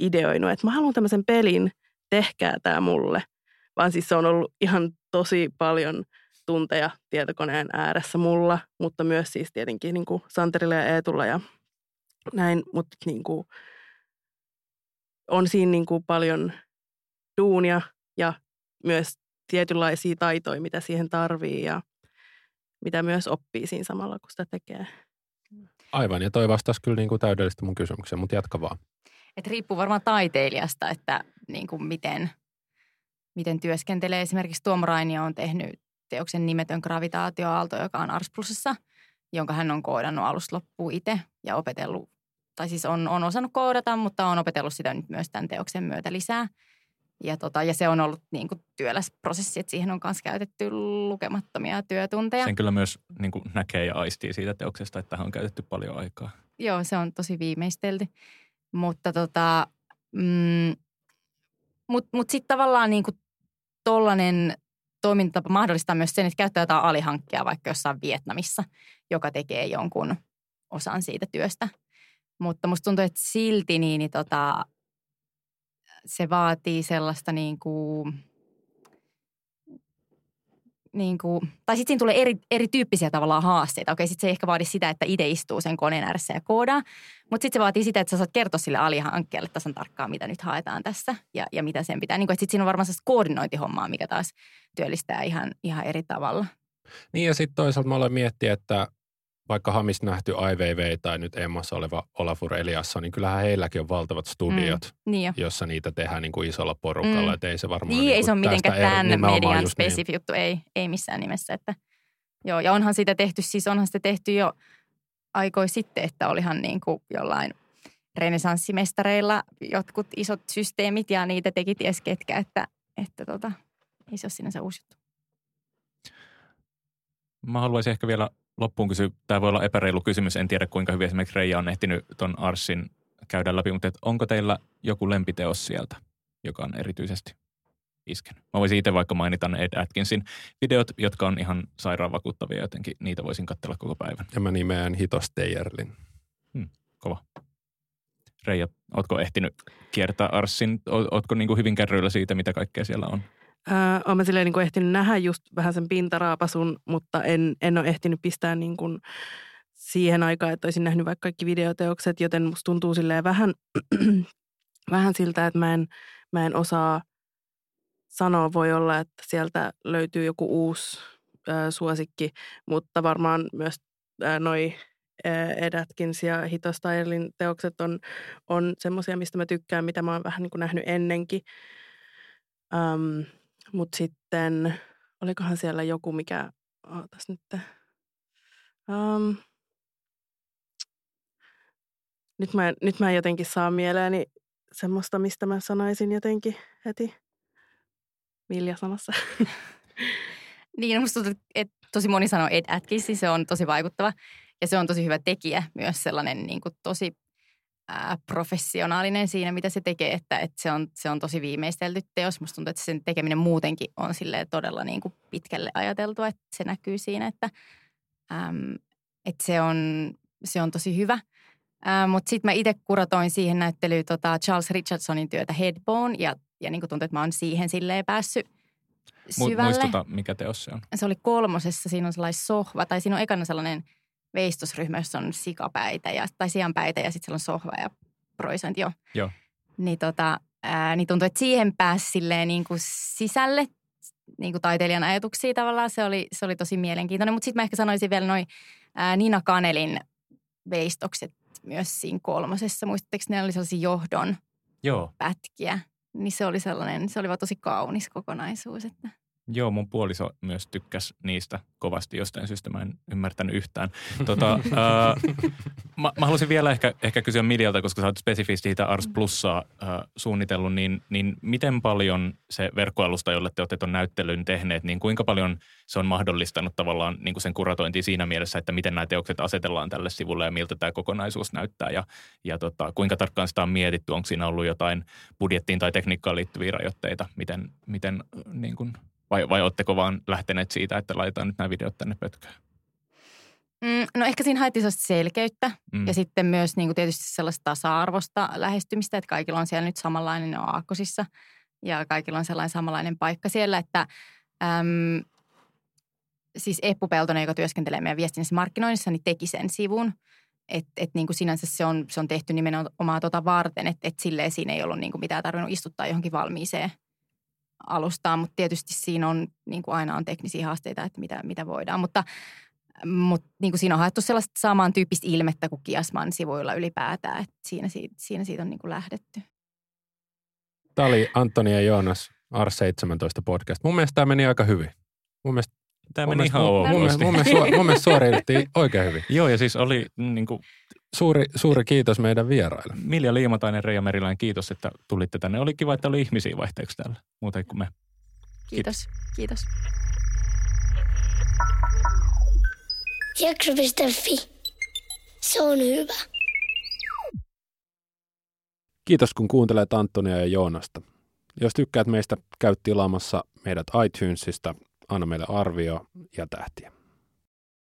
ideoinut, että mä haluan tämmöisen pelin, tehkää tää mulle, vaan siis se on ollut ihan tosi paljon tunteja tietokoneen ääressä mulla, mutta myös siis tietenkin niin kuin Santerilla ja Eetulla ja näin, mutta niin kuin on siinä niin kuin paljon duunia ja myös tietynlaisia taitoja, mitä siihen tarvii ja mitä myös oppii siinä samalla, kun sitä tekee. Aivan, ja toi vastasi kyllä niin kuin täydellisesti mun kysymykseen, mutta jatka vaan. Et riippuu varmaan taiteilijasta, että niin kuin miten, miten työskentelee. Esimerkiksi Tuomo Rainio on tehnyt teoksen nimetön gravitaatioaalto, joka on A R S-plusissa, jonka hän on koodannut alusta loppuun itse ja opetellut, tai siis on, on osannut koodata, mutta on opetellut sitä nyt myös tämän teoksen myötä lisää. Ja, tota, ja se on ollut niin kuin työläs prosessi, että siihen on myös käytetty lukemattomia työtunteja. Sen kyllä myös niin kuin näkee ja aistii siitä teoksesta, että tähän on käytetty paljon aikaa. Joo, se on tosi viimeistelty. Mutta tota, mm, mut, mut sitten tavallaan niin kuin tollainen toimintatapa mahdollistaa myös sen, että käyttää jotain alihankkijaa vaikka jossain Vietnamissa, joka tekee jonkun osan siitä työstä. Mutta musta tuntuu, että silti niin, niin tota, se vaatii sellaista niin kuin, niin kuin, tai sitten siinä tulee eri, erityyppisiä tavallaan haasteita. Okei, sitten se ei ehkä vaadi sitä, että itse istuu sen koneen ääressä ja koodaa, mutta sitten se vaatii sitä, että sä saat kertoa sille alihankkijalle tasan tarkkaan, mitä nyt haetaan tässä ja, ja mitä sen pitää. Niin sitten siinä on varmaan sellaista koordinointihommaa, mikä taas työllistää ihan, ihan eri tavalla. Niin ja sitten toisaalta mä aloin miettiä, että vaikka Hamis nähty I W W tai nyt Emmassa oleva Olafur Eliasson, niin kyllähän heilläkin on valtavat studiot, mm, niin jo. jossa niitä tehdään niin kuin isolla porukalla. Mm. Että ei se varmaan niin, niin ei se ole mitenkään tämän eri, median spesifi niin. juttu, ei, ei missään nimessä. Että, joo, ja onhan sitä tehty, siis onhan sitä tehty jo aikoi sitten, että olihan niin kuin jollain renesanssimestareilla jotkut isot systeemit ja niitä teki ties ketkä, että, että tota, ei se ole sinänsä uusi juttu. Mä haluaisin ehkä vielä loppuun kysyä, tämä voi olla epäreilu kysymys, en tiedä kuinka hyvin esimerkiksi Reija on ehtinyt ton Arsin käydä läpi, mutta onko teillä joku lempiteos sieltä, joka on erityisesti iskenyt? Mä voisin itse vaikka mainita ne Ed Atkinsin videot, jotka on ihan sairaan vakuuttavia jotenkin, niitä voisin katsella koko päivän. Ja mä nimeän Hitos Teijerlin. Hmm, kova. Reija, ootko ehtinyt kiertää Arsin, ootko niin kuin hyvin kärryillä siitä, mitä kaikkea siellä on? Öö, olen mä silleen niin kuin ehtinyt nähdä just vähän sen pintaraapasun, mutta en, en ole ehtinyt pistää niin kuin siihen aikaan, että olisin nähnyt vaikka kaikki videoteokset, joten musta tuntuu silleen vähän, vähän siltä, että mä en, mä en osaa sanoa. Voi olla, että sieltä löytyy joku uusi ö, suosikki, mutta varmaan myös ö, noi Ed Atkins ja Hitos Teijerlin teokset on, on semmoisia, mistä mä tykkään, mitä mä oon vähän niin kuin nähnyt ennenkin. Öm, Mutta sitten, olikohan siellä joku, mikä, ootas nyt, um, nyt, mä, nyt mä jotenkin saa mieleeni semmoista, mistä mä sanoisin jotenkin heti. Milja samassa. Niin, musta tuntuu, että tosi moni sanoo Ed Atkins, se on tosi vaikuttava ja se on tosi hyvä tekijä, myös sellainen niin kuin tosi Ää, professionaalinen siinä, mitä se tekee, että, että se, on, se on tosi viimeistelty teos. Musta tuntuu, että sen tekeminen muutenkin on silleen todella niin kuin pitkälle ajateltu, että se näkyy siinä, että, äm, että se, on, se on tosi hyvä. Mutta sitten mä itse kuratoin siihen näyttelyyn tota Charles Richardsonin työtä Headbone ja, ja niin kuin tuntuu, että mä oon siihen silleen päässyt syvälle. Muistuta, mikä teos se on? Se oli kolmosessa, siinä on sellainen sohva, tai siinä on ekana sellainen veistosryhmä, jossa on sikapäitä ja, tai sianpäitä ja sitten siellä on sohva ja proisointi, joo. Joo. Niin, tota, ää, niin tuntui, että siihen pääsi silleen niin kuin sisälle niin kuin taiteilijan ajatuksia tavallaan. Se oli, se oli tosi mielenkiintoinen. Mutta sitten mä ehkä sanoisin vielä noi ää, Nina Kanelin veistokset myös siinä kolmosessa. Muistatteko, ne oli sellaisia johdon joo. pätkiä? Niin se oli sellainen, se oli vaan tosi kaunis kokonaisuus, että Joo, mun puoliso myös tykkäsi niistä kovasti, jostain syystä mä en ymmärtänyt yhtään. Tota, ää, mä, mä halusin vielä ehkä, ehkä kysyä Miljalta, koska sä oot spesifisti sitä A R S Plussaa ää, suunnitellut, niin, niin miten paljon se verkkoalusta, jolle te olette ton näyttelyn tehneet, niin kuinka paljon se on mahdollistanut tavallaan niin kuin sen kuratointia siinä mielessä, että miten nämä teokset asetellaan tälle sivulle ja miltä tämä kokonaisuus näyttää ja, ja tota, kuinka tarkkaan sitä on mietitty, onko siinä ollut jotain budjettiin tai tekniikkaan liittyviä rajoitteita, miten, miten niin kuin... Vai, vai oletteko vaan lähteneet siitä, että laitetaan nyt nämä videot tänne pötkään? Mm, no ehkä siinä haettiin sellaista selkeyttä mm. ja sitten myös niin kuin tietysti sellaista tasa-arvosta lähestymistä, että kaikilla on siellä nyt samanlainen aakkosissa ja kaikilla on sellainen samanlainen paikka siellä, että äm, siis Eppu Peltonen, joka työskentelee meidän viestinnässä markkinoinnissa, niin teki sen sivun. Että et niin kuin sinänsä se on, se on tehty nimenomaan tota varten, että et silleen siinä ei ollut niin kuin mitään tarvinnut istuttaa johonkin valmiiseen alustaa, mutta tietysti siinä on, niin kuin aina on teknisiä haasteita, että mitä, mitä voidaan, mutta, mutta niin kuin siinä on haettu sellaista samantyyppistä ilmettä kuin Kiasman sivuilla ylipäätään, että siinä, siinä siitä on niin kuin lähdetty. Tämä oli Antonia ja Joonas, A R S seitsemäntoista podcast. Mun mielestä tämä meni aika hyvin. Mun mielestä Tämä meni ihan oon. Mun, mun, mun, su- mun mielestä suoriuduttiin oikein hyvin. Joo, ja siis oli niin kuin... Suuri, suuri kiitos meidän vieraille. Milja Liimatainen, Reija Meriläinen, kiitos, että tulitte tänne. Oli kiva, että oli ihmisiä vaihteeksi täällä, muuten kuin me. Kiitos, kiitos. jakso piste fi. Se on hyvä. Kiitos, kun kuuntelet Antonia ja Joonasta. Jos tykkäät meistä, käy tilaamassa meidät iTunesista. Anna meille arvio ja tähtiä.